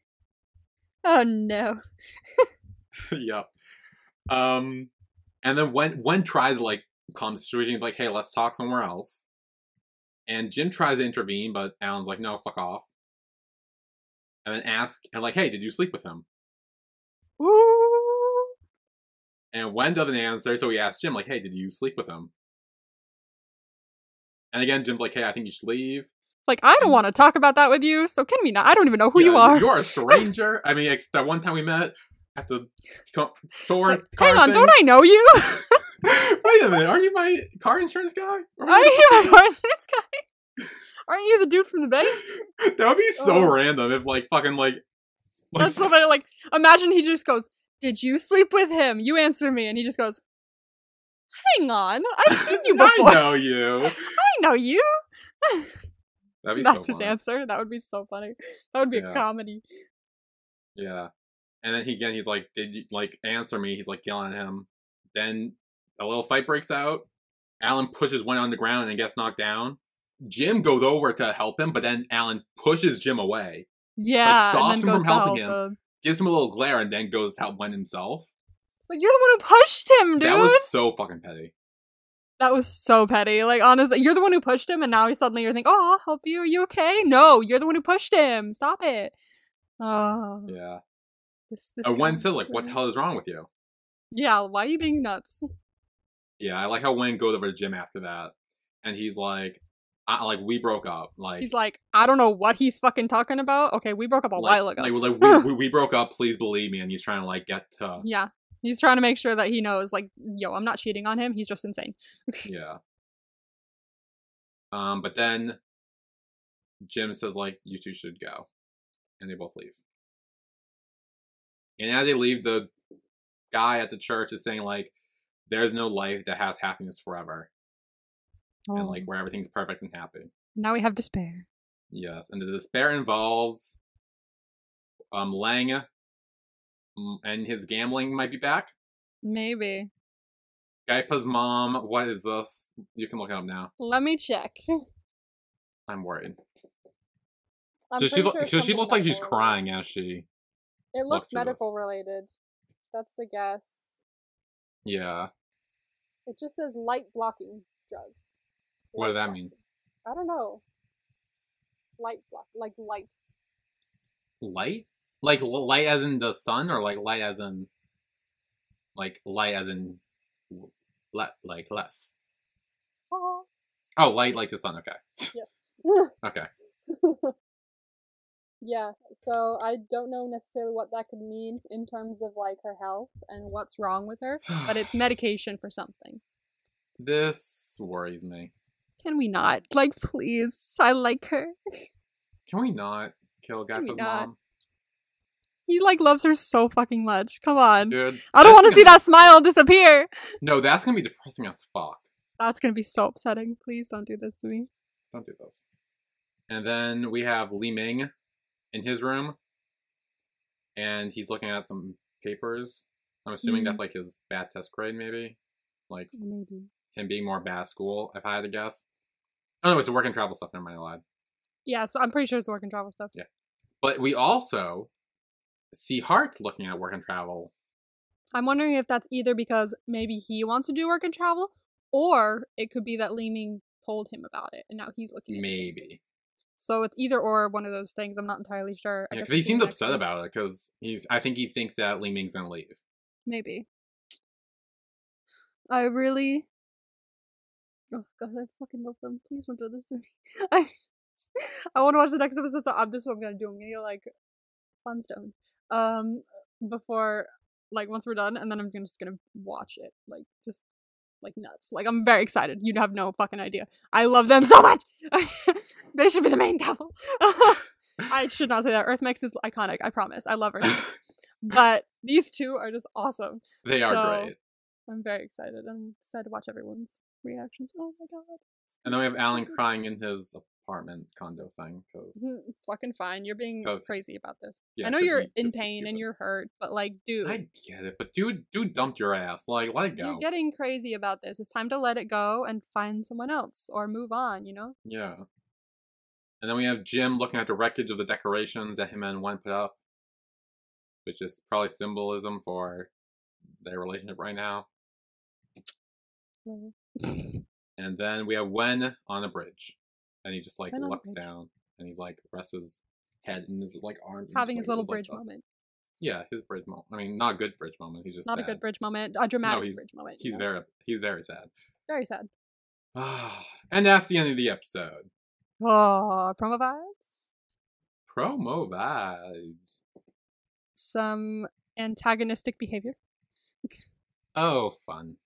Oh no. Yep. And then Wen tries to like calm the situation, like, hey, let's talk somewhere else. And Jim tries to intervene, but Alan's like, no, fuck off. And then asks, and like, hey, did you sleep with him? Woo! And Wen doesn't answer, so he asks Jim, like, hey, did you sleep with him? And again, Jim's like, hey, I think you should leave. Like, I don't want to talk about that with you, so can we not? I don't even know who you are. You're a stranger. I mean, that one time we met at the store. Like, hang on, don't I know you? Wait a minute, aren't you my car insurance guy? Are you my car insurance guy? Aren't you the dude from the bank? That would be so random if, like, fucking, like that's so funny. Like, imagine he just goes, did you sleep with him? You answer me. And he just goes, hang on. I've seen you before. I know you. I know you. That'd be That's so his funny. Answer. That would be so funny. That would be a comedy. Yeah. And then he's like, did you, like, answer me? He's like yelling at him. Then a little fight breaks out. Alan pushes Wen on the ground and gets knocked down. Jim goes over to help him, but then Alan pushes Jim away. Yeah. Like, stops him from helping him. Gives him a little glare and then goes out by himself. Like, you're the one who pushed him, dude. That was so fucking petty. That was so petty. Like, honestly, you're the one who pushed him, and now suddenly you're thinking, oh, I'll help you. Are you okay? No, you're the one who pushed him. Stop it. Oh. Yeah. And Wen said, like, what the hell is wrong with you? Yeah, why are you being nuts? Yeah, I like how Wen goes over to Jim after that, and he's like, we broke up. Like, he's like, I don't know what he's fucking talking about. Okay, we broke up a while ago. Like we broke up, please believe me. And he's trying to like get to... Yeah, he's trying to make sure that he knows like, yo, I'm not cheating on him. He's just insane. Yeah. But then Jim says like, you two should go. And they both leave. And as they leave, the guy at the church is saying like, there's no life that has happiness forever. Oh. And like where everything's perfect and happy. Now we have despair. Yes, and the despair involves Lang and his gambling might be back. Maybe. Gaipa's mom, what is this? You can look it up now. Let me check. I'm worried. So she looks like she's crying as she... It looks medical related. That's a guess. Yeah. It just says light blocking drugs. What does that mean? I don't know. Light block, like light. Light? Like light as in the sun, or like light as in... Like light as in... like less. Uh-huh. Oh, light like the sun, okay. Yeah. Okay. Yeah, so I don't know necessarily what that could mean in terms of like her health and what's wrong with her, but it's medication for something. This worries me. Can we not? Like, please. I like her. Can we not kill Gaipa's mom? He like loves her so fucking much. Come on. Dude, I don't want to see that smile disappear. No, that's going to be depressing as fuck. That's going to be so upsetting. Please don't do this to me. Don't do this. And then we have Li Ming in his room, and he's looking at some papers. I'm assuming that's like his bad test grade, maybe, like him being more bad at school, if I had to guess. Oh no, it's work and travel stuff. Never mind, I lied. Yeah, so I'm pretty sure it's work and travel stuff. Yeah, but we also see Hart looking at work and travel. I'm wondering if that's either because maybe he wants to do work and travel, or it could be that Li Ming told him about it, and now he's looking. Maybe. So it's either or, one of those things. I'm not entirely sure. Yeah, because he seems upset about it. Because I think he thinks that Li Ming's gonna leave. Maybe. I really. Oh god, I fucking love them. Please don't do this to me. I want to watch the next episode. So this is what I'm gonna do. I'm gonna get like fun stones. Before like once we're done, and then I'm just gonna watch it like nuts. Like, I'm very excited. You'd have no fucking idea. I love them so much. They should be the main couple. I should not say that. EarthMix is iconic. I promise. I love EarthMix. But these two are just awesome. They are great. I'm very excited. I'm excited to watch everyone's reactions. Oh my god. And then we have Alan crying in his apartment condo thing. Cause... Fucking fine. You're being crazy about this. Yeah, I know you're in pain and you're hurt, but like, dude. I get it, but dude dumped your ass. Like, let it go. You're getting crazy about this. It's time to let it go and find someone else or move on, you know? Yeah. And then we have Jim looking at the wreckage of the decorations that him and Wen put up, which is probably symbolism for their relationship right now. Mm-hmm. And then we have Wen on a bridge. And he just, like, looks down. And he's, like, rests his head in his, like, arms. Having his little bridge moment. Yeah, his bridge moment. I mean, not a good bridge moment. He's just sad. Not a good bridge moment. A dramatic bridge moment. He's very sad. Very sad. And that's the end of the episode. Oh, promo vibes? Promo vibes. Some antagonistic behavior. Oh, fun.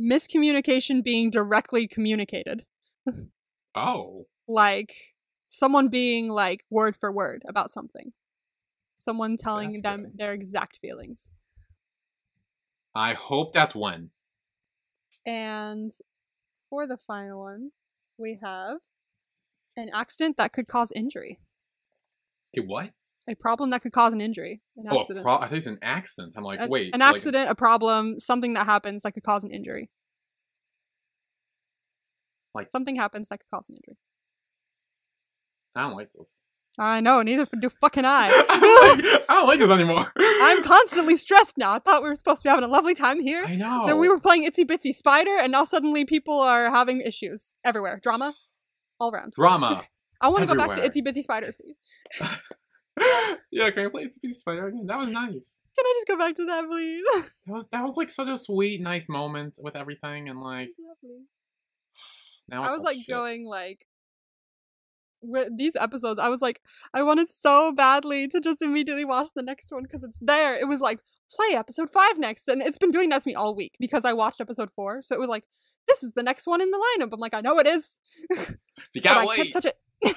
Miscommunication being directly communicated. Oh. Like, someone being, like, word for word about something. Someone telling them their exact feelings. I hope that's one. And for the final one, we have an accident that could cause injury. A what? A problem that could cause an injury. An accident. I think it's an accident. I'm like, wait. An accident, like... a problem, something that happens that could cause an injury. Like something happens that could cause an injury. I don't like this. I know, neither do fucking I. I don't like this anymore. I'm constantly stressed now. I thought we were supposed to be having a lovely time here. I know. Then we were playing Itsy Bitsy Spider, and now suddenly people are having issues everywhere. Drama, all around. Drama. I want to go back to Itsy Bitsy Spider, please. Yeah, can I play Itsy Bitsy Spider again? That was nice. Can I just go back to that, please? That was like such a sweet, nice moment with everything, and like. Lovely. I was like going like with these episodes. I was like, I wanted so badly to just immediately watch the next one because it's there. It was like, play episode 5 next, and it's been doing that to me all week because I watched episode 4. So it was like, this is the next one in the lineup. I'm like, I know it is. You gotta wait. I can't touch it.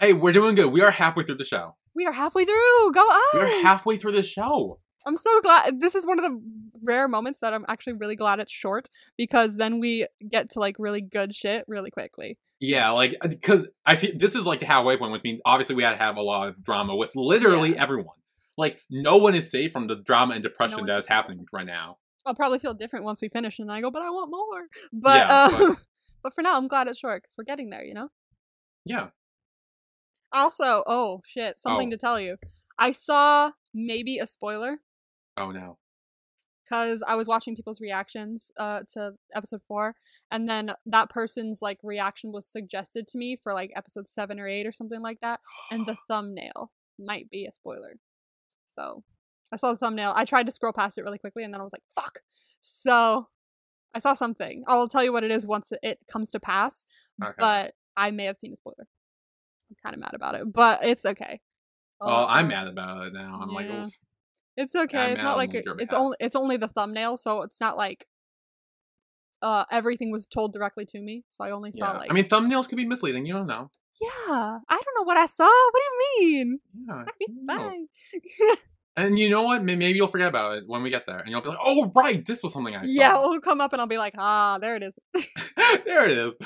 Hey, we're doing good. We are halfway through the show. We are halfway through. Go on. We are halfway through the show. I'm so glad. This is one of the rare moments that I'm actually really glad it's short, because then we get to like really good shit really quickly. Yeah, like, because I feel this is like the halfway point, which means obviously we had to have a lot of drama with literally everyone. Like, no one is safe from the drama and depression that is happening right now. I'll probably feel different once we finish, and I go, but I want more. But yeah, but for now, I'm glad it's short because we're getting there, you know. Yeah. Also, oh shit, something to tell you. I saw maybe a spoiler. Oh no. Because I was watching people's reactions to episode 4, and then that person's like reaction was suggested to me for like episode 7 or 8 or something like that, and the thumbnail might be a spoiler. So I saw the thumbnail. I tried to scroll past it really quickly, and then I was like, "Fuck!" So I saw something. I'll tell you what it is once it comes to pass. Okay. But I may have seen a spoiler. I'm kind of mad about it, but it's okay. Oh, I'm mad about it now. I'm like, oof. It's okay. I'm it's only the thumbnail, so it's not like everything was told directly to me. So I only saw like. I mean, thumbnails could be misleading. You don't know. Yeah, I don't know what I saw. What do you mean? Yeah, that'd be fine. And you know what? Maybe you'll forget about it when we get there. And you'll be like, oh, right, this was something I saw. Yeah, it'll come up and I'll be like, ah, there it is. There it is.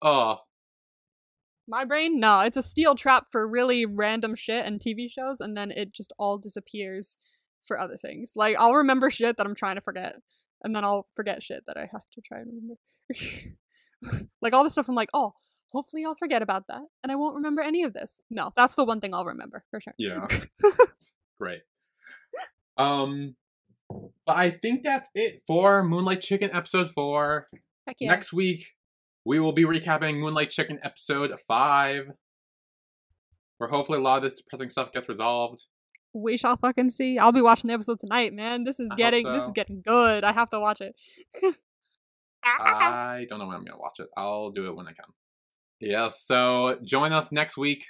Oh. My brain? No, it's a steel trap for really random shit and TV shows. And then it just all disappears for other things. Like, I'll remember shit that I'm trying to forget. And then I'll forget shit that I have to try and remember. Like, all the stuff I'm like, oh, hopefully I'll forget about that. And I won't remember any of this. No, that's the one thing I'll remember for sure. Yeah. Great. But I think that's it for Moonlight Chicken episode 4. Heck yeah. Next week, we will be recapping Moonlight Chicken episode 5. Where hopefully a lot of this depressing stuff gets resolved. We shall fucking see. I'll be watching the episode tonight, man. This is getting good. I have to watch it. I don't know when I'm gonna watch it. I'll do it when I can. Yeah, so join us next week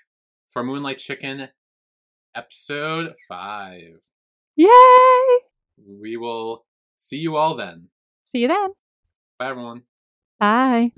for Moonlight Chicken episode 5. Yay! We will see you all then. See you then. Bye, everyone. Bye.